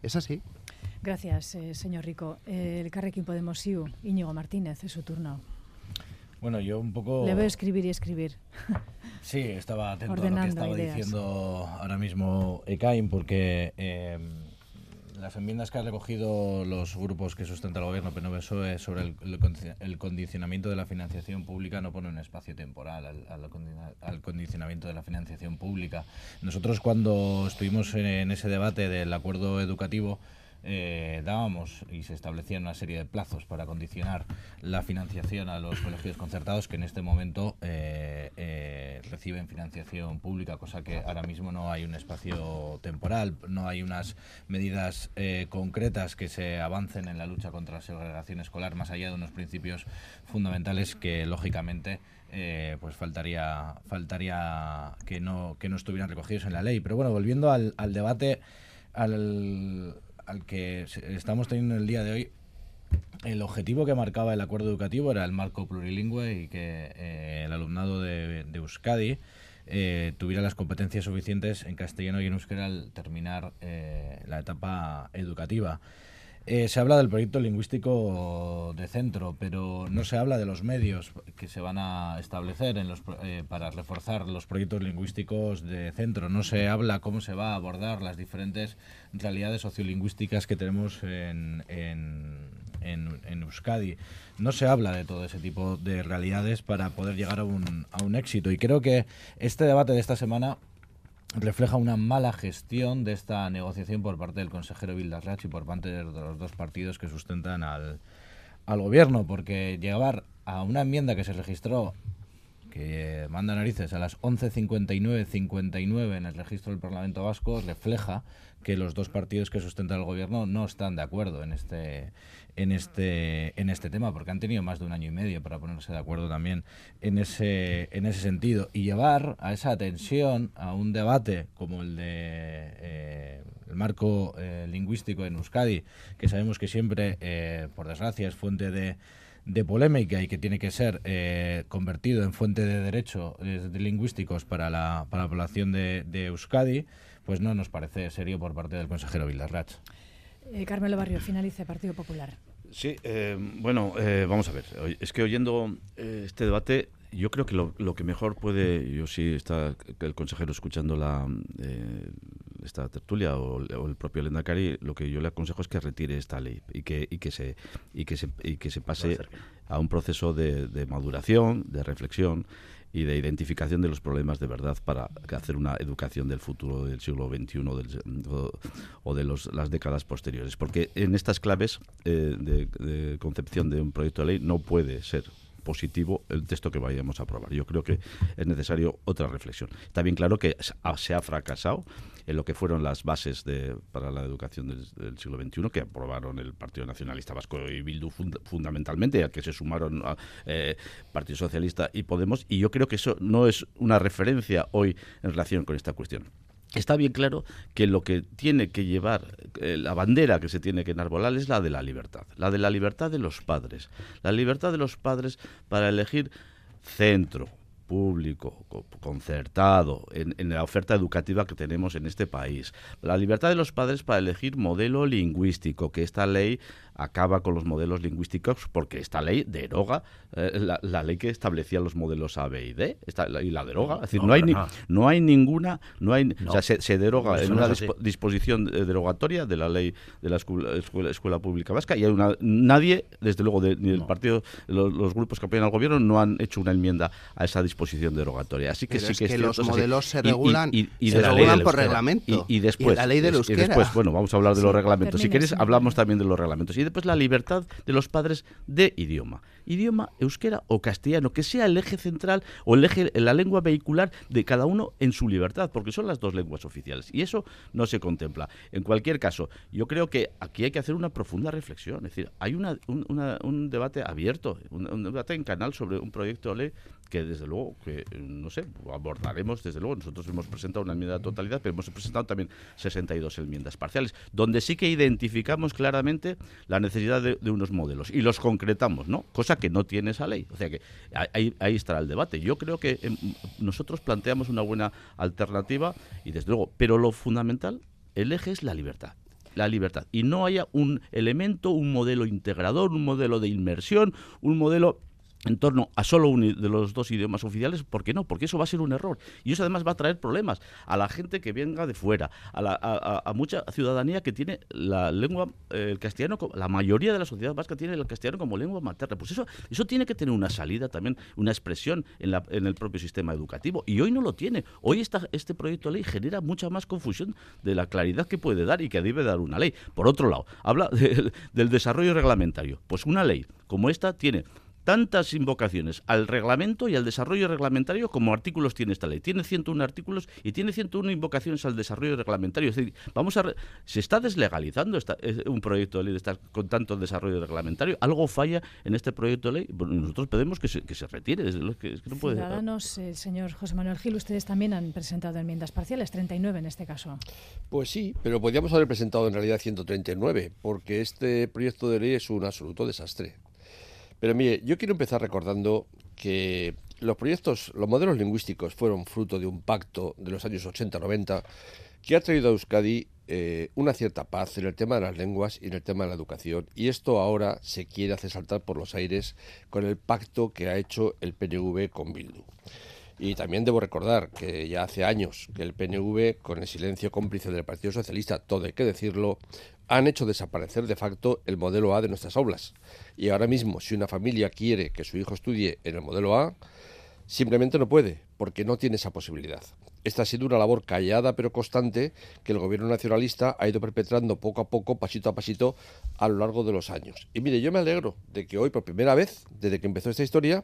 ¿Es así? Gracias, eh, señor Rico. Eh, Elkarrekin Podemos, I U, Íñigo Martínez, es su turno. Bueno, yo un poco... Le veo escribir y escribir. Sí, estaba atento ordenando a lo que estaba ideas. Diciendo ahora mismo Ekain, porque eh, las enmiendas que han recogido los grupos que sustentan el gobierno P N V-P S O E sobre el, el, el condicionamiento de la financiación pública no pone un espacio temporal al, al, al condicionamiento de la financiación pública. Nosotros cuando estuvimos en, en ese debate del acuerdo educativo, Eh, dábamos y se establecían una serie de plazos para condicionar la financiación a los colegios concertados que en este momento eh, eh, reciben financiación pública, cosa que ahora mismo no hay un espacio temporal, no hay unas medidas eh, concretas que se avancen en la lucha contra la segregación escolar, más allá de unos principios fundamentales que lógicamente Eh, pues faltaría faltaría que no, que no estuvieran recogidos en la ley. Pero bueno, volviendo al, al debate al al que estamos teniendo el día de hoy, el objetivo que marcaba el acuerdo educativo era el marco plurilingüe y que eh, el alumnado de, de Euskadi eh, tuviera las competencias suficientes en castellano y en euskera al terminar eh, la etapa educativa. Eh, se habla del proyecto lingüístico de centro, pero no se habla de los medios que se van a establecer en los, eh, para reforzar los proyectos lingüísticos de centro. No se habla cómo se va a abordar las diferentes realidades sociolingüísticas que tenemos en, en, en, en Euskadi. No se habla de todo ese tipo de realidades para poder llegar a un, a un éxito. Y creo que este debate de esta semana refleja una mala gestión de esta negociación por parte del consejero Bildarrats y por parte de los dos partidos que sustentan al, al gobierno, porque llegar a una enmienda que se registró, que manda narices, a las once cincuenta y nueve en el registro del Parlamento Vasco, refleja que los dos partidos que sustentan al gobierno no están de acuerdo en este en este en este tema, porque han tenido más de un año y medio para ponerse de acuerdo también en ese en ese sentido, y llevar a esa tensión a un debate como el de eh, el marco eh, lingüístico en Euskadi, que sabemos que siempre eh, por desgracia es fuente de de polémica y que tiene que ser eh, convertido en fuente de derechos eh, lingüísticos para la, para la población de, de Euskadi, pues no nos parece serio por parte del consejero Vildarrats. Eh, Carmelo Barrio, finalice, Partido Popular. Sí, eh, bueno, eh, vamos a ver. Es que oyendo eh, este debate, yo creo que lo, lo que mejor puede, yo sí está el consejero escuchando la eh, esta tertulia o, o el propio Lehendakari, lo que yo le aconsejo es que retire esta ley y que y que se y que se y que se pase a un proceso de, de maduración, de reflexión y de identificación de los problemas de verdad para hacer una educación del futuro del siglo veintiuno del, o, o de los, las décadas posteriores. Porque en estas claves eh, de, de concepción de un proyecto de ley no puede ser positivo el texto que vayamos a aprobar. Yo creo que es necesario otra reflexión. Está bien claro que se ha fracasado en lo que fueron las bases de, para la educación del, del siglo veintiuno, que aprobaron el Partido Nacionalista Vasco y Bildu fund, fundamentalmente, a que se sumaron a, eh, Partido Socialista y Podemos, y yo creo que eso no es una referencia hoy en relación con esta cuestión. está bien claro que lo que tiene que llevar, eh, la bandera que se tiene que enarbolar es la de la libertad, la de la libertad de los padres, la libertad de los padres para elegir centro público, concertado, en, en la oferta educativa que tenemos en este país. La libertad de los padres para elegir modelo lingüístico, que esta ley acaba con los modelos lingüísticos porque esta ley deroga eh, la, la ley que establecía los modelos A, B y D, esta, la, y la deroga. Es decir, no, no, hay, ni, no hay ninguna, no hay, no. O sea, se, se deroga no, en una disp- disposición derogatoria de la ley de la Escuela, escuela, escuela Pública Vasca, y hay una, nadie, desde luego, de, ni el no. partido, los, los grupos que apoyan al gobierno no han hecho una enmienda a esa disposición posición derogatoria. Así que pero sí es que, que es los cierto, modelos así. se regulan, y, y, y, y se regulan por reglamento. Y, y después, y la ley del euskera. Y después, bueno, vamos a hablar de sí, los reglamentos. Si quieres, hablamos también de los reglamentos. Y después la libertad de los padres de idioma. Idioma euskera o castellano, que sea el eje central o el eje, la lengua vehicular de cada uno en su libertad, porque son las dos lenguas oficiales. Y eso no se contempla. En cualquier caso, yo creo que aquí hay que hacer una profunda reflexión. Es decir, hay una, un, una, un debate abierto, un, un debate en canal sobre un proyecto de ley que desde luego, que no sé, abordaremos desde luego. Nosotros hemos presentado una enmienda de totalidad, pero hemos presentado también sesenta y dos enmiendas parciales, donde sí que identificamos claramente la necesidad de, de unos modelos y los concretamos, ¿no? Cosa que no tiene esa ley. O sea que ahí, ahí estará el debate. Yo creo que eh, nosotros planteamos una buena alternativa y desde luego, pero lo fundamental, el eje es la libertad. La libertad. Y no haya un elemento, un modelo integrador, un modelo de inmersión, un modelo en torno a solo uno de los dos idiomas oficiales, ¿por qué no? Porque eso va a ser un error. Y eso además va a traer problemas a la gente que venga de fuera, a, la, a, a mucha ciudadanía que tiene la lengua, eh, el castellano, la mayoría de la sociedad vasca tiene el castellano como lengua materna. Pues eso, eso tiene que tener una salida también, una expresión en, la, en el propio sistema educativo. Y hoy no lo tiene. Hoy esta, este proyecto de ley genera mucha más confusión de la claridad que puede dar y que debe dar una ley. Por otro lado, habla de, del desarrollo reglamentario. Pues una ley como esta tiene tantas invocaciones al reglamento y al desarrollo reglamentario como artículos tiene esta ley. Tiene ciento uno artículos y tiene ciento uno invocaciones al desarrollo reglamentario. Es decir, vamos a re- se está deslegalizando esta, es un proyecto de ley de estar con tanto desarrollo reglamentario. Algo falla en este proyecto de ley. Bueno, nosotros pedimos que se, que se retire. Es que, es que no puede. Ciudadanos, el señor José Manuel Gil, ustedes también han presentado enmiendas parciales, treinta y nueve en este caso. Pues sí, pero podríamos haber presentado en realidad ciento treinta y nueve, porque este proyecto de ley es un absoluto desastre. Pero mire, yo quiero empezar recordando que los proyectos, los modelos lingüísticos fueron fruto de un pacto de los años ochenta noventa que ha traído a Euskadi eh, una cierta paz en el tema de las lenguas y en el tema de la educación. Y esto ahora se quiere hacer saltar por los aires con el pacto que ha hecho el P N V con Bildu. Y también debo recordar que ya hace años que el P N V, con el silencio cómplice del Partido Socialista, todo hay que decirlo, han hecho desaparecer de facto el modelo A de nuestras aulas. Y ahora mismo, si una familia quiere que su hijo estudie en el modelo A, simplemente no puede, porque no tiene esa posibilidad. Esta ha sido una labor callada pero constante que el gobierno nacionalista ha ido perpetrando poco a poco, pasito a pasito, a lo largo de los años. Y mire, yo me alegro de que hoy, por primera vez, desde que empezó esta historia,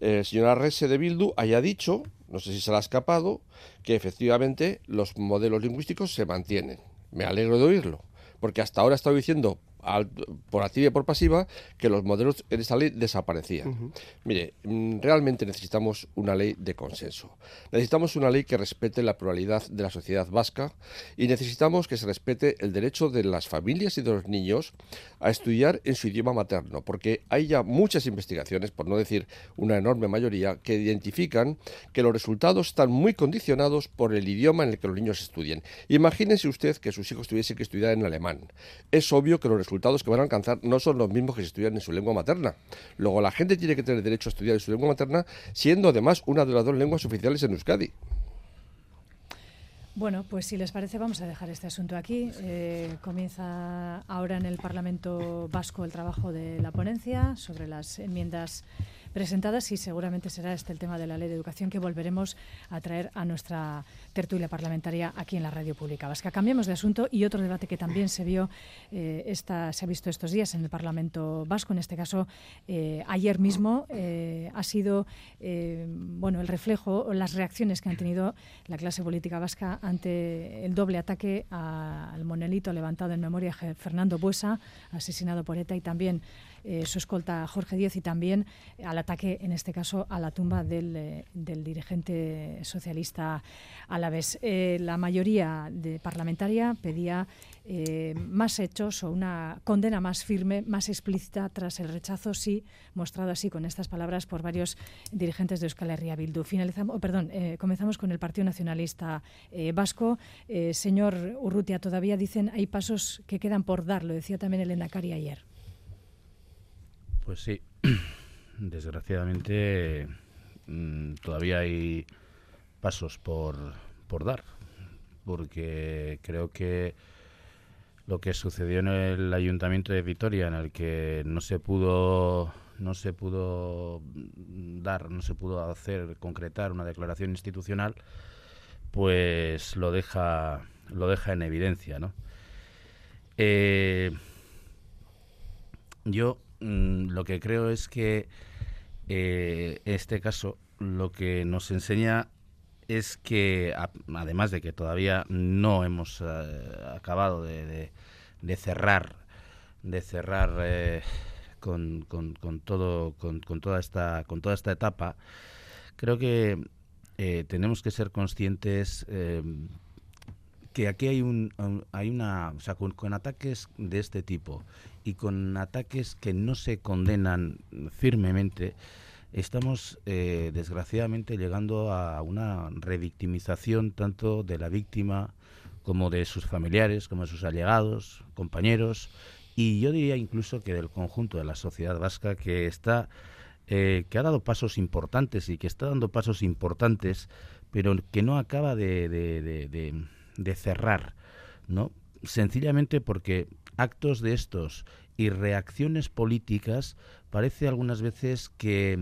el señor Arrese de Bildu haya dicho, no sé si se le ha escapado, que efectivamente los modelos lingüísticos se mantienen. Me alegro de oírlo, porque hasta ahora he estado diciendo, al, por activa y por pasiva, que los modelos en esta ley desaparecían. Uh-huh. Mire, realmente necesitamos una ley de consenso. Necesitamos una ley que respete la pluralidad de la sociedad vasca y necesitamos que se respete el derecho de las familias y de los niños a estudiar en su idioma materno, porque hay ya muchas investigaciones, por no decir una enorme mayoría, que identifican que los resultados están muy condicionados por el idioma en el que los niños estudian. Imagínese usted que sus hijos tuviesen que estudiar en alemán. Es obvio que los resultados que van a alcanzar no son los mismos que se estudian en su lengua materna. Luego, la gente tiene que tener derecho a estudiar en su lengua materna, siendo además una de las dos lenguas oficiales en Euskadi. Bueno, pues si les parece vamos a dejar este asunto aquí. Eh, comienza ahora en el Parlamento Vasco el trabajo de la ponencia sobre las enmiendas presentadas y seguramente será este el tema de la Ley de Educación que volveremos a traer a nuestra tertulia parlamentaria aquí en la Radio Pública Vasca. Cambiamos de asunto y otro debate que también se vio, eh, esta, se ha visto estos días en el Parlamento Vasco, en este caso eh, ayer mismo, eh, ha sido eh, bueno, el reflejo, las reacciones que han tenido la clase política vasca ante el doble ataque a, al monolito levantado en memoria de Fernando Buesa, asesinado por ETA, y también eh, su escolta Jorge Díez, y también al ataque, en este caso, a la tumba del, eh, del dirigente socialista alavés. Eh, la mayoría de parlamentaria pedía eh, más hechos o una condena más firme, más explícita tras el rechazo, sí, mostrado así con estas palabras por varios dirigentes de Euskal Herria Bildu. Finalizamos, oh, perdón, eh, comenzamos con el Partido Nacionalista eh, Vasco. Eh, señor Urrutia, todavía dicen hay pasos que quedan por dar, lo decía también el lehendakari ayer. Pues sí, desgraciadamente mmm, todavía hay pasos por, por dar, porque creo que lo que sucedió en el Ayuntamiento de Vitoria, en el que no se pudo no se pudo dar, no se pudo hacer, concretar una declaración institucional, pues lo deja lo deja en evidencia, ¿no? Eh, yo mmm, lo que creo es que eh, este caso lo que nos enseña es que, a, además de que todavía no hemos eh, acabado de, de, de cerrar, de cerrar eh, con, con, con todo, con, con toda esta, con toda esta etapa, creo que eh, tenemos que ser conscientes eh, que aquí hay un, hay una, o sea, con, con ataques de este tipo y con ataques que no se condenan firmemente, estamos eh, desgraciadamente llegando a una revictimización tanto de la víctima como de sus familiares, como de sus allegados, compañeros, y yo diría incluso que del conjunto de la sociedad vasca, que está, eh, que ha dado pasos importantes y que está dando pasos importantes, pero que no acaba de, de, de, de de cerrar, ¿no? Sencillamente porque actos de estos y reacciones políticas parece algunas veces que,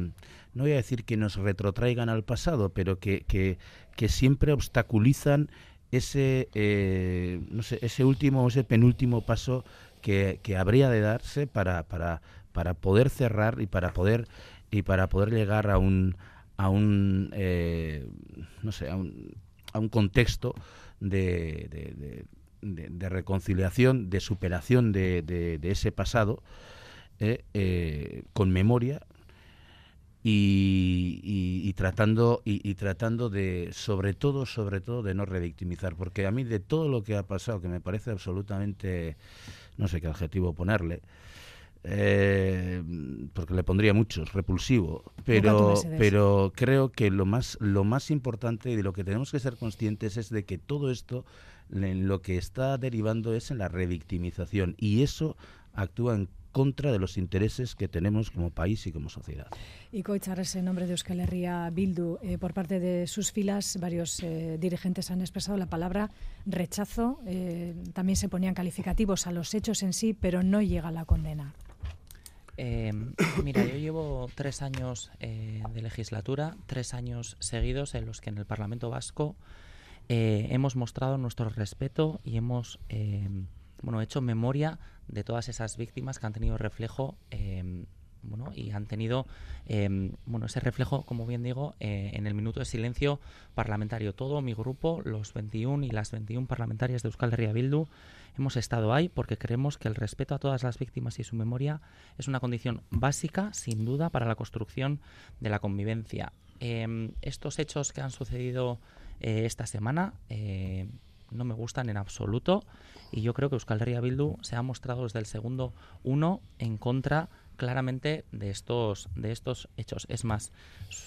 no voy a decir que nos retrotraigan al pasado, pero que, que, que siempre obstaculizan ese, eh, no sé, ese último o ese penúltimo paso que, que habría de darse para, para, para poder cerrar y para poder, y para poder llegar a un, a un eh, no sé, a un, a un contexto De, de, de, de, de reconciliación, de superación de, de, de ese pasado, eh, eh, con memoria y, y, y tratando y, y tratando de, sobre todo, sobre todo, de no revictimizar, porque a mí de todo lo que ha pasado, que me parece absolutamente, no sé qué adjetivo ponerle, eh, porque le pondría muchos, repulsivo, pero pero creo que lo más lo más importante y de lo que tenemos que ser conscientes es de que todo esto en lo que está derivando es en la revictimización, y eso actúa en contra de los intereses que tenemos como país y como sociedad. Y Koitza Arrese, en nombre de Euskal Herria Bildu, eh, por parte de sus filas, varios eh, dirigentes han expresado la palabra rechazo, eh, también se ponían calificativos a los hechos en sí, pero no llega la condena. Eh, mira, yo llevo tres años eh, de legislatura, tres años seguidos en los que en el Parlamento Vasco eh, hemos mostrado nuestro respeto y hemos eh, bueno, hecho memoria de todas esas víctimas que han tenido reflejo eh, bueno, y han tenido eh, bueno, ese reflejo, como bien digo, eh, en el minuto de silencio parlamentario. Todo mi grupo, los veintiuno y las veintiuna parlamentarias de Euskal Herria Bildu, hemos estado ahí porque creemos que el respeto a todas las víctimas y su memoria es una condición básica, sin duda, para la construcción de la convivencia. Eh, estos hechos que han sucedido eh, esta semana eh, no me gustan en absoluto, y yo creo que Euskal Herria Bildu se ha mostrado desde el segundo uno en contra claramente de estos, de estos hechos. Es más,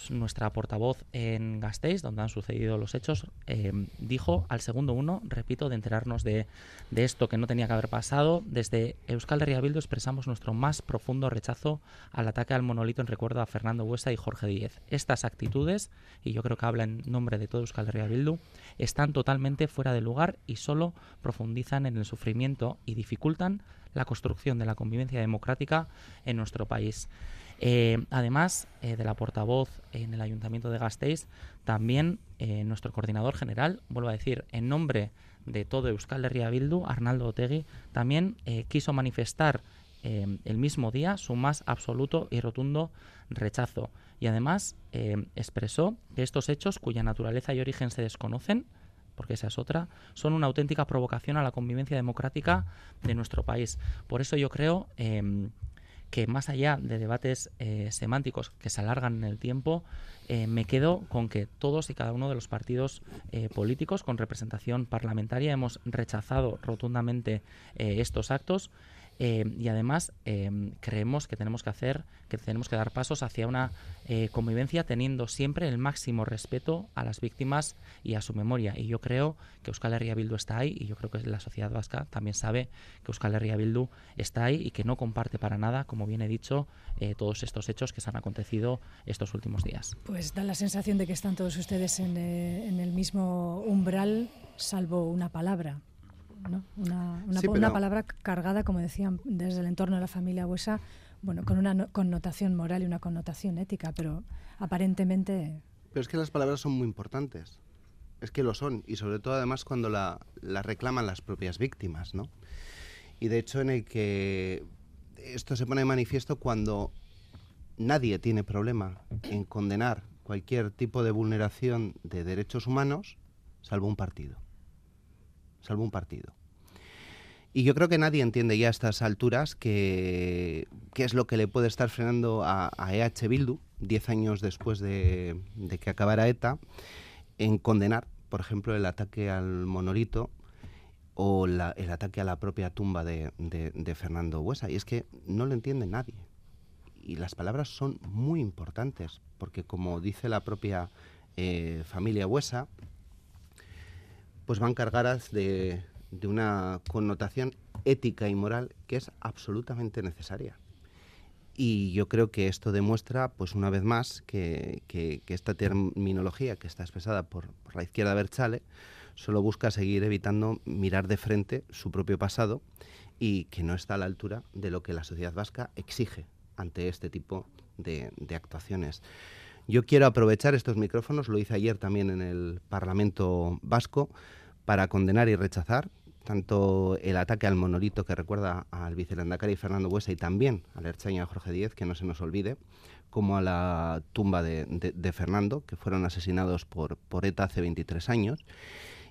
nuestra portavoz en Gasteiz, donde han sucedido los hechos, eh, dijo al segundo uno, repito, de enterarnos de, de esto que no tenía que haber pasado, desde Euskal Herria Bildu expresamos nuestro más profundo rechazo al ataque al monolito en recuerdo a Fernando Buesa y Jorge Díez. Estas actitudes, y yo creo que habla en nombre de todo Euskal Herria Bildu, están totalmente fuera de lugar y solo profundizan en el sufrimiento y dificultan la construcción de la convivencia democrática en nuestro país. Eh, además eh, de la portavoz en el Ayuntamiento de Gasteiz, también eh, nuestro coordinador general, vuelvo a decir, en nombre de todo Euskal Herria Bildu, Arnaldo Otegi, también eh, quiso manifestar eh, el mismo día su más absoluto y rotundo rechazo. Y además eh, expresó que estos hechos, cuya naturaleza y origen se desconocen, porque esa es otra, son una auténtica provocación a la convivencia democrática de nuestro país. Por eso yo creo eh, que más allá de debates eh, semánticos que se alargan en el tiempo, eh, me quedo con que todos y cada uno de los partidos eh, políticos con representación parlamentaria hemos rechazado rotundamente eh, estos actos. Eh, y además eh, creemos que tenemos que hacer, que tenemos que dar pasos hacia una eh, convivencia teniendo siempre el máximo respeto a las víctimas y a su memoria. Y yo creo que Euskal Herria Bildu está ahí, y yo creo que la sociedad vasca también sabe que Euskal Herria Bildu está ahí y que no comparte para nada, como bien he dicho, eh, todos estos hechos que se han acontecido estos últimos días. Pues da la sensación de que están todos ustedes en, eh, en el mismo umbral, salvo una palabra. ¿No? Una, una, sí, pero... una palabra cargada, como decían, desde el entorno de la familia Buesa, bueno, con una no, connotación moral y una connotación ética, pero aparentemente... Pero es que las palabras son muy importantes, es que lo son, y sobre todo además cuando la, la reclaman las propias víctimas, ¿no? Y de hecho en el que esto se pone de manifiesto cuando nadie tiene problema en condenar cualquier tipo de vulneración de derechos humanos, salvo un partido. salvo un partido. Y yo creo que nadie entiende ya a estas alturas qué es lo que le puede estar frenando a, a E H Bildu, diez años después de, de que acabara ETA, en condenar, por ejemplo, el ataque al monolito o la, el ataque a la propia tumba de, de, de Fernando Buesa. Y es que no lo entiende nadie. Y las palabras son muy importantes, porque como dice la propia eh, familia Buesa, pues van cargadas de, de una connotación ética y moral que es absolutamente necesaria. Y yo creo que esto demuestra, pues una vez más, que, que, que esta terminología que está expresada por, por la izquierda Berchale solo busca seguir evitando mirar de frente su propio pasado y que no está a la altura de lo que la sociedad vasca exige ante este tipo de, de actuaciones. Yo quiero aprovechar estos micrófonos, lo hice ayer también en el Parlamento Vasco, para condenar y rechazar tanto el ataque al monolito que recuerda al vicelandacari Fernando Buesa y también al ertzaina Jorge Díez, que no se nos olvide, como a la tumba de, de, de Fernando, que fueron asesinados por, por ETA hace veintitrés años,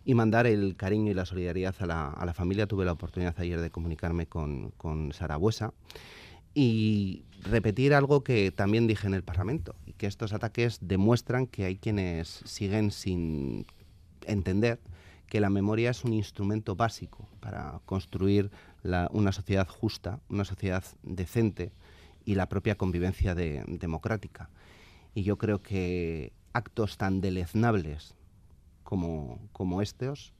y mandar el cariño y la solidaridad a la, a la familia. Tuve la oportunidad ayer de comunicarme con, con Sara Huesa. Y repetir algo que también dije en el Parlamento, y que estos ataques demuestran que hay quienes siguen sin entender que la memoria es un instrumento básico para construir la, una sociedad justa, una sociedad decente y la propia convivencia de, democrática. Y yo creo que actos tan deleznables como, como estos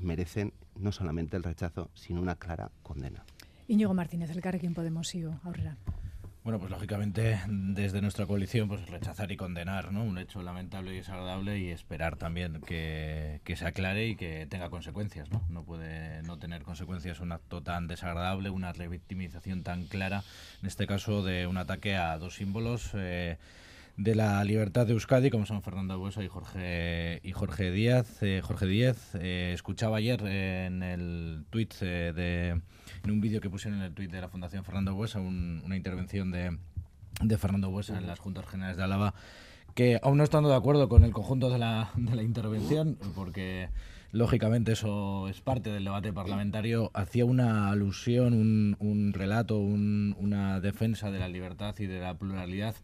merecen no solamente el rechazo, sino una clara condena. Íñigo Martínez, Elkarrekin Podemos, I O, aurrera. Bueno, pues lógicamente desde nuestra coalición pues rechazar y condenar, ¿no? Un hecho lamentable y desagradable, y esperar también que, que se aclare y que tenga consecuencias, ¿no? No puede no tener consecuencias un acto tan desagradable, una revictimización tan clara, en este caso de un ataque a dos símbolos eh, de la libertad de Euskadi, como son Fernando Buesa y Jorge y Jorge Díaz. Eh, Jorge Díez, eh, escuchaba ayer eh, en el tuit eh, de... en un vídeo que pusieron en el tuit de la Fundación Fernando Buesa, un, una intervención de, de Fernando Buesa en las Juntas Generales de Álava, que aún no estando de acuerdo con el conjunto de la, de la intervención, porque lógicamente eso es parte del debate parlamentario, hacía una alusión, un, un relato, un, una defensa de la libertad y de la pluralidad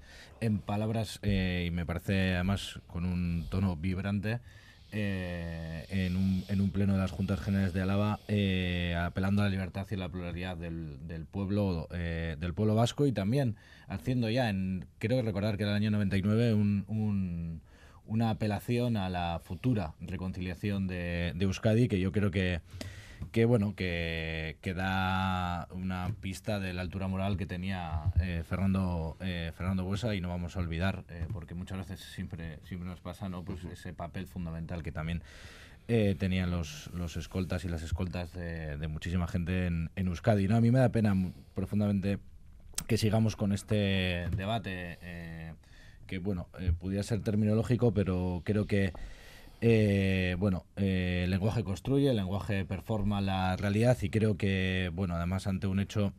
en palabras, eh, y me parece además con un tono vibrante, Eh, en, un, en un pleno de las Juntas Generales de Álava, eh, apelando a la libertad y la pluralidad del, del pueblo eh, del pueblo vasco, y también haciendo ya, en, creo recordar que era el año noventa y nueve, un, un, una apelación a la futura reconciliación de, de Euskadi, que yo creo que que bueno que, que da una pista de la altura moral que tenía eh, Fernando eh, Fernando Buesa, y no vamos a olvidar eh, porque muchas veces siempre siempre nos pasa, ¿no? Pues ese papel fundamental que también eh, tenían los los escoltas y las escoltas de, de muchísima gente en, en Euskadi, ¿no? A mí me da pena profundamente que sigamos con este debate eh, que bueno eh, pudiera ser terminológico, pero creo que Eh, bueno, eh, el lenguaje construye, el lenguaje performa la realidad, y creo que, bueno, además ante un hecho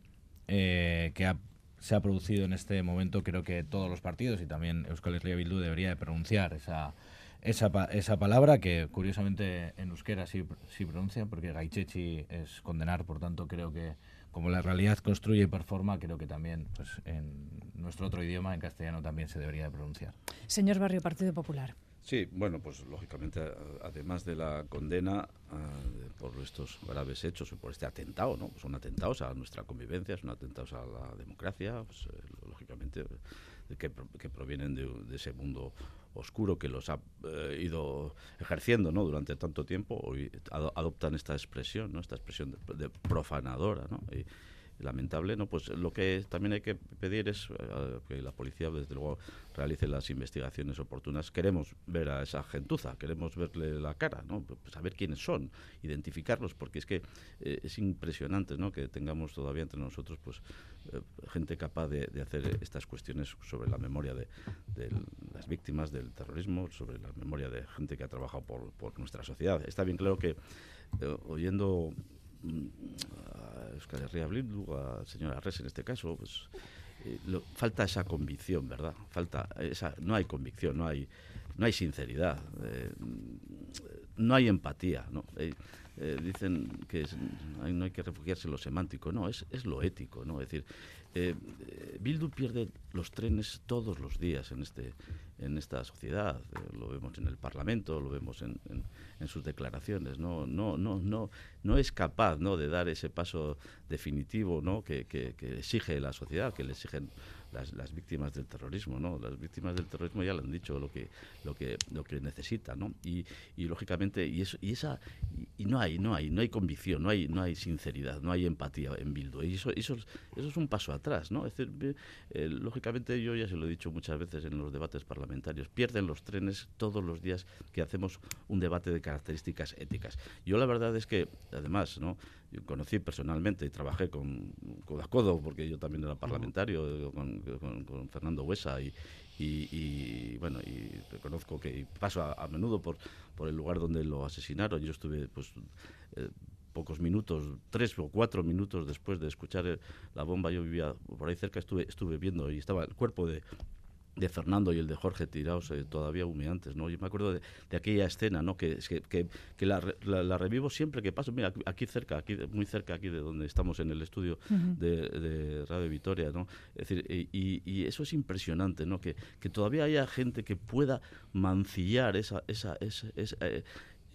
eh, que ha, se ha producido en este momento, creo que todos los partidos y también Euskal Herria Bildu debería de pronunciar esa, esa, esa palabra, que curiosamente en euskera sí, sí pronuncia, porque gaitzetsi es condenar, por tanto creo que como la realidad construye y performa, creo que también pues, en nuestro otro idioma, en castellano, también se debería de pronunciar. Señor Barrio, Partido Popular. Sí, bueno, pues lógicamente, además de la condena uh, por estos graves hechos, por este atentado, ¿no? Son atentados a nuestra convivencia, son atentados a la democracia, pues, eh, lógicamente, que, que provienen de, de ese mundo oscuro que los ha eh, ido ejerciendo, ¿no? Durante tanto tiempo, hoy ad, adoptan esta expresión, ¿no? Esta expresión de, de profanadora, ¿no? Y, lamentable, ¿no? Pues lo que también hay que pedir es uh, que la policía, desde luego, realice las investigaciones oportunas. Queremos ver a esa gentuza, queremos verle la cara, ¿no? Saber quiénes son, identificarlos, porque es que eh, es impresionante, ¿no? Que tengamos todavía entre nosotros, pues, eh, gente capaz de, de hacer estas cuestiones sobre la memoria de, de las víctimas del terrorismo, sobre la memoria de gente que ha trabajado por, por nuestra sociedad. Está bien claro que, eh, oyendo a Euskal Herria Bildu, a señora Arrese en este caso, pues eh, lo, falta esa convicción, ¿verdad? Falta esa, no hay convicción, no hay, no hay sinceridad, eh, no hay empatía, ¿no? Eh, eh, dicen que es, no hay que refugiarse en lo semántico, no, es, es lo ético, ¿no? Es decir, eh, Bildu pierde los trenes todos los días en este, en esta sociedad, eh, lo vemos en el Parlamento, lo vemos en, en, en sus declaraciones, ¿no? No, no, no, no es capaz, ¿no?, de dar ese paso definitivo, ¿no?, que, que, que exige la sociedad, que le exigen las, las víctimas del terrorismo, ¿no? Las víctimas del terrorismo ya le han dicho lo que, lo que, lo que necesita, ¿no? Y, y lógicamente, y eso, y esa, y, y no hay, no hay, no hay convicción, no hay, no hay sinceridad, no hay empatía en Bildu. Y eso, eso, eso es un paso atrás, ¿no? Es decir, eh, lógicamente, yo ya se lo he dicho muchas veces en los debates parlamentarios, pierden los trenes todos los días que hacemos un debate de características éticas. Yo la verdad es que, además, ¿no?, yo conocí personalmente y trabajé con, codo a codo, porque yo también era parlamentario, con, con, con Fernando Buesa, y, y, y bueno, y reconozco que paso a, a menudo por, por el lugar donde lo asesinaron. Yo estuve, pues, eh, pocos minutos, tres o cuatro minutos después de escuchar el, la bomba. Yo vivía por ahí cerca, estuve, estuve viendo, y estaba el cuerpo de... de Fernando y el de Jorge tirados eh, todavía humeantes, ¿no? Yo me acuerdo de, de aquella escena, ¿no?, que, que, que, que la, la, la revivo siempre que paso. Mira, aquí cerca, aquí muy cerca, aquí de donde estamos en el estudio uh-huh. de, de Radio Vitoria, ¿no? Es decir, y, y, y eso es impresionante, ¿no?, que, que todavía haya gente que pueda mancillar esa... esa, esa, esa eh,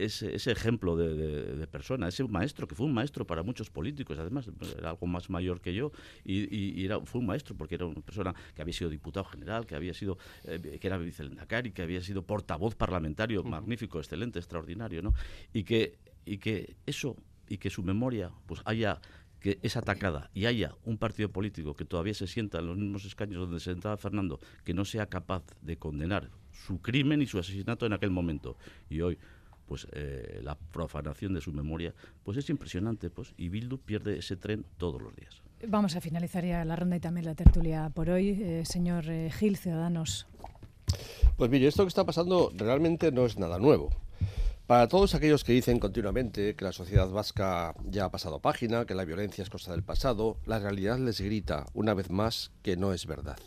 Ese, ese ejemplo de, de, de persona, ese maestro, que fue un maestro para muchos políticos, además era algo más mayor que yo, y, y, y era, fue un maestro porque era una persona que había sido diputado general, que había sido, eh, que era vicelehendakari, que había sido portavoz parlamentario, uh-huh. magnífico, excelente, extraordinario, ¿no? Y que, y que eso, y que su memoria, pues haya... que es atacada y haya un partido político que todavía se sienta en los mismos escaños donde se sentaba Fernando, que no sea capaz de condenar su crimen y su asesinato en aquel momento. Y hoy... pues eh, la profanación de su memoria, pues es impresionante, pues, y Bildu pierde ese tren todos los días. Vamos a finalizar ya la ronda y también la tertulia por hoy. Eh, señor eh, Gil, Ciudadanos. Pues mire, esto que está pasando realmente no es nada nuevo. Para todos aquellos que dicen continuamente que la sociedad vasca ya ha pasado página, que la violencia es cosa del pasado, la realidad les grita una vez más que no es verdad.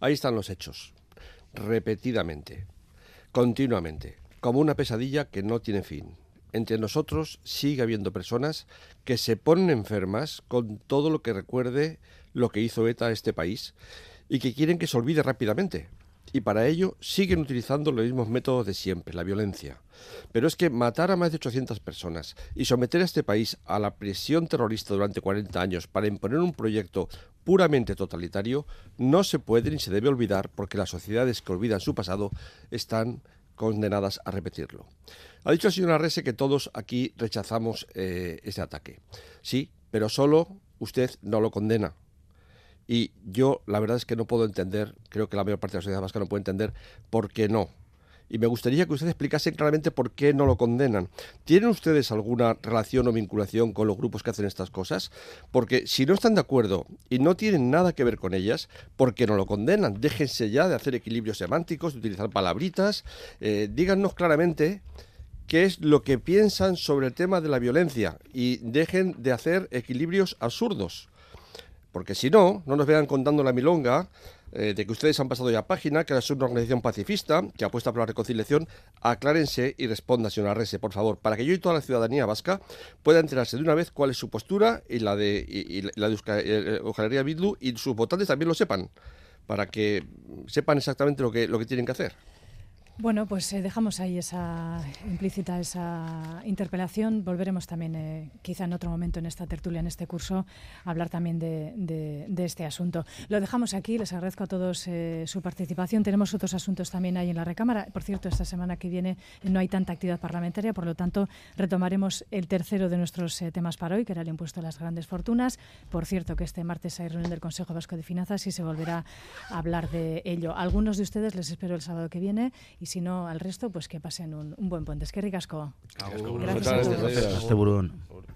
Ahí están los hechos, repetidamente, continuamente, como una pesadilla que no tiene fin. Entre nosotros sigue habiendo personas que se ponen enfermas con todo lo que recuerde lo que hizo ETA a este país y que quieren que se olvide rápidamente. Y para ello siguen utilizando los mismos métodos de siempre, la violencia. Pero es que matar a más de ochocientas personas y someter a este país a la presión terrorista durante cuarenta años para imponer un proyecto puramente totalitario no se puede ni se debe olvidar, porque las sociedades que olvidan su pasado están condenadas a repetirlo. Ha dicho el señor Arrese que todos aquí rechazamos eh, ese ataque. Sí, pero solo usted no lo condena. Y yo la verdad es que no puedo entender, creo que la mayor parte de la sociedad vasca no puede entender por qué no. Y me gustaría que ustedes explicasen claramente por qué no lo condenan. ¿Tienen ustedes alguna relación o vinculación con los grupos que hacen estas cosas? Porque si no están de acuerdo y no tienen nada que ver con ellas, ¿por qué no lo condenan? Déjense ya de hacer equilibrios semánticos, de utilizar palabritas. Eh, díganos claramente qué es lo que piensan sobre el tema de la violencia y dejen de hacer equilibrios absurdos. Porque si no, no nos vean contando la milonga eh, de que ustedes han pasado ya página, que ahora es una organización pacifista que apuesta por la reconciliación. Aclárense y responda, señora Arrese, por favor, para que yo y toda la ciudadanía vasca pueda enterarse de una vez cuál es su postura y la de, y, y la de Euskal Herria Bildu, y sus votantes también lo sepan, para que sepan exactamente lo que, lo que tienen que hacer. Bueno, pues eh, dejamos ahí esa implícita esa interpelación. Volveremos también, eh, quizá en otro momento en esta tertulia, en este curso, a hablar también de, de, de este asunto. Lo dejamos aquí. Les agradezco a todos eh, su participación. Tenemos otros asuntos también ahí en la recámara. Por cierto, esta semana que viene no hay tanta actividad parlamentaria, por lo tanto, retomaremos el tercero de nuestros eh, temas para hoy, que era el impuesto a las grandes fortunas. Por cierto, que este martes hay reunión del Consejo Vasco de Finanzas y se volverá a hablar de ello. Algunos de ustedes les espero el sábado que viene. Y Y si no, al resto, pues que pasen un, un buen puente. Eskerrik asko. Gracias.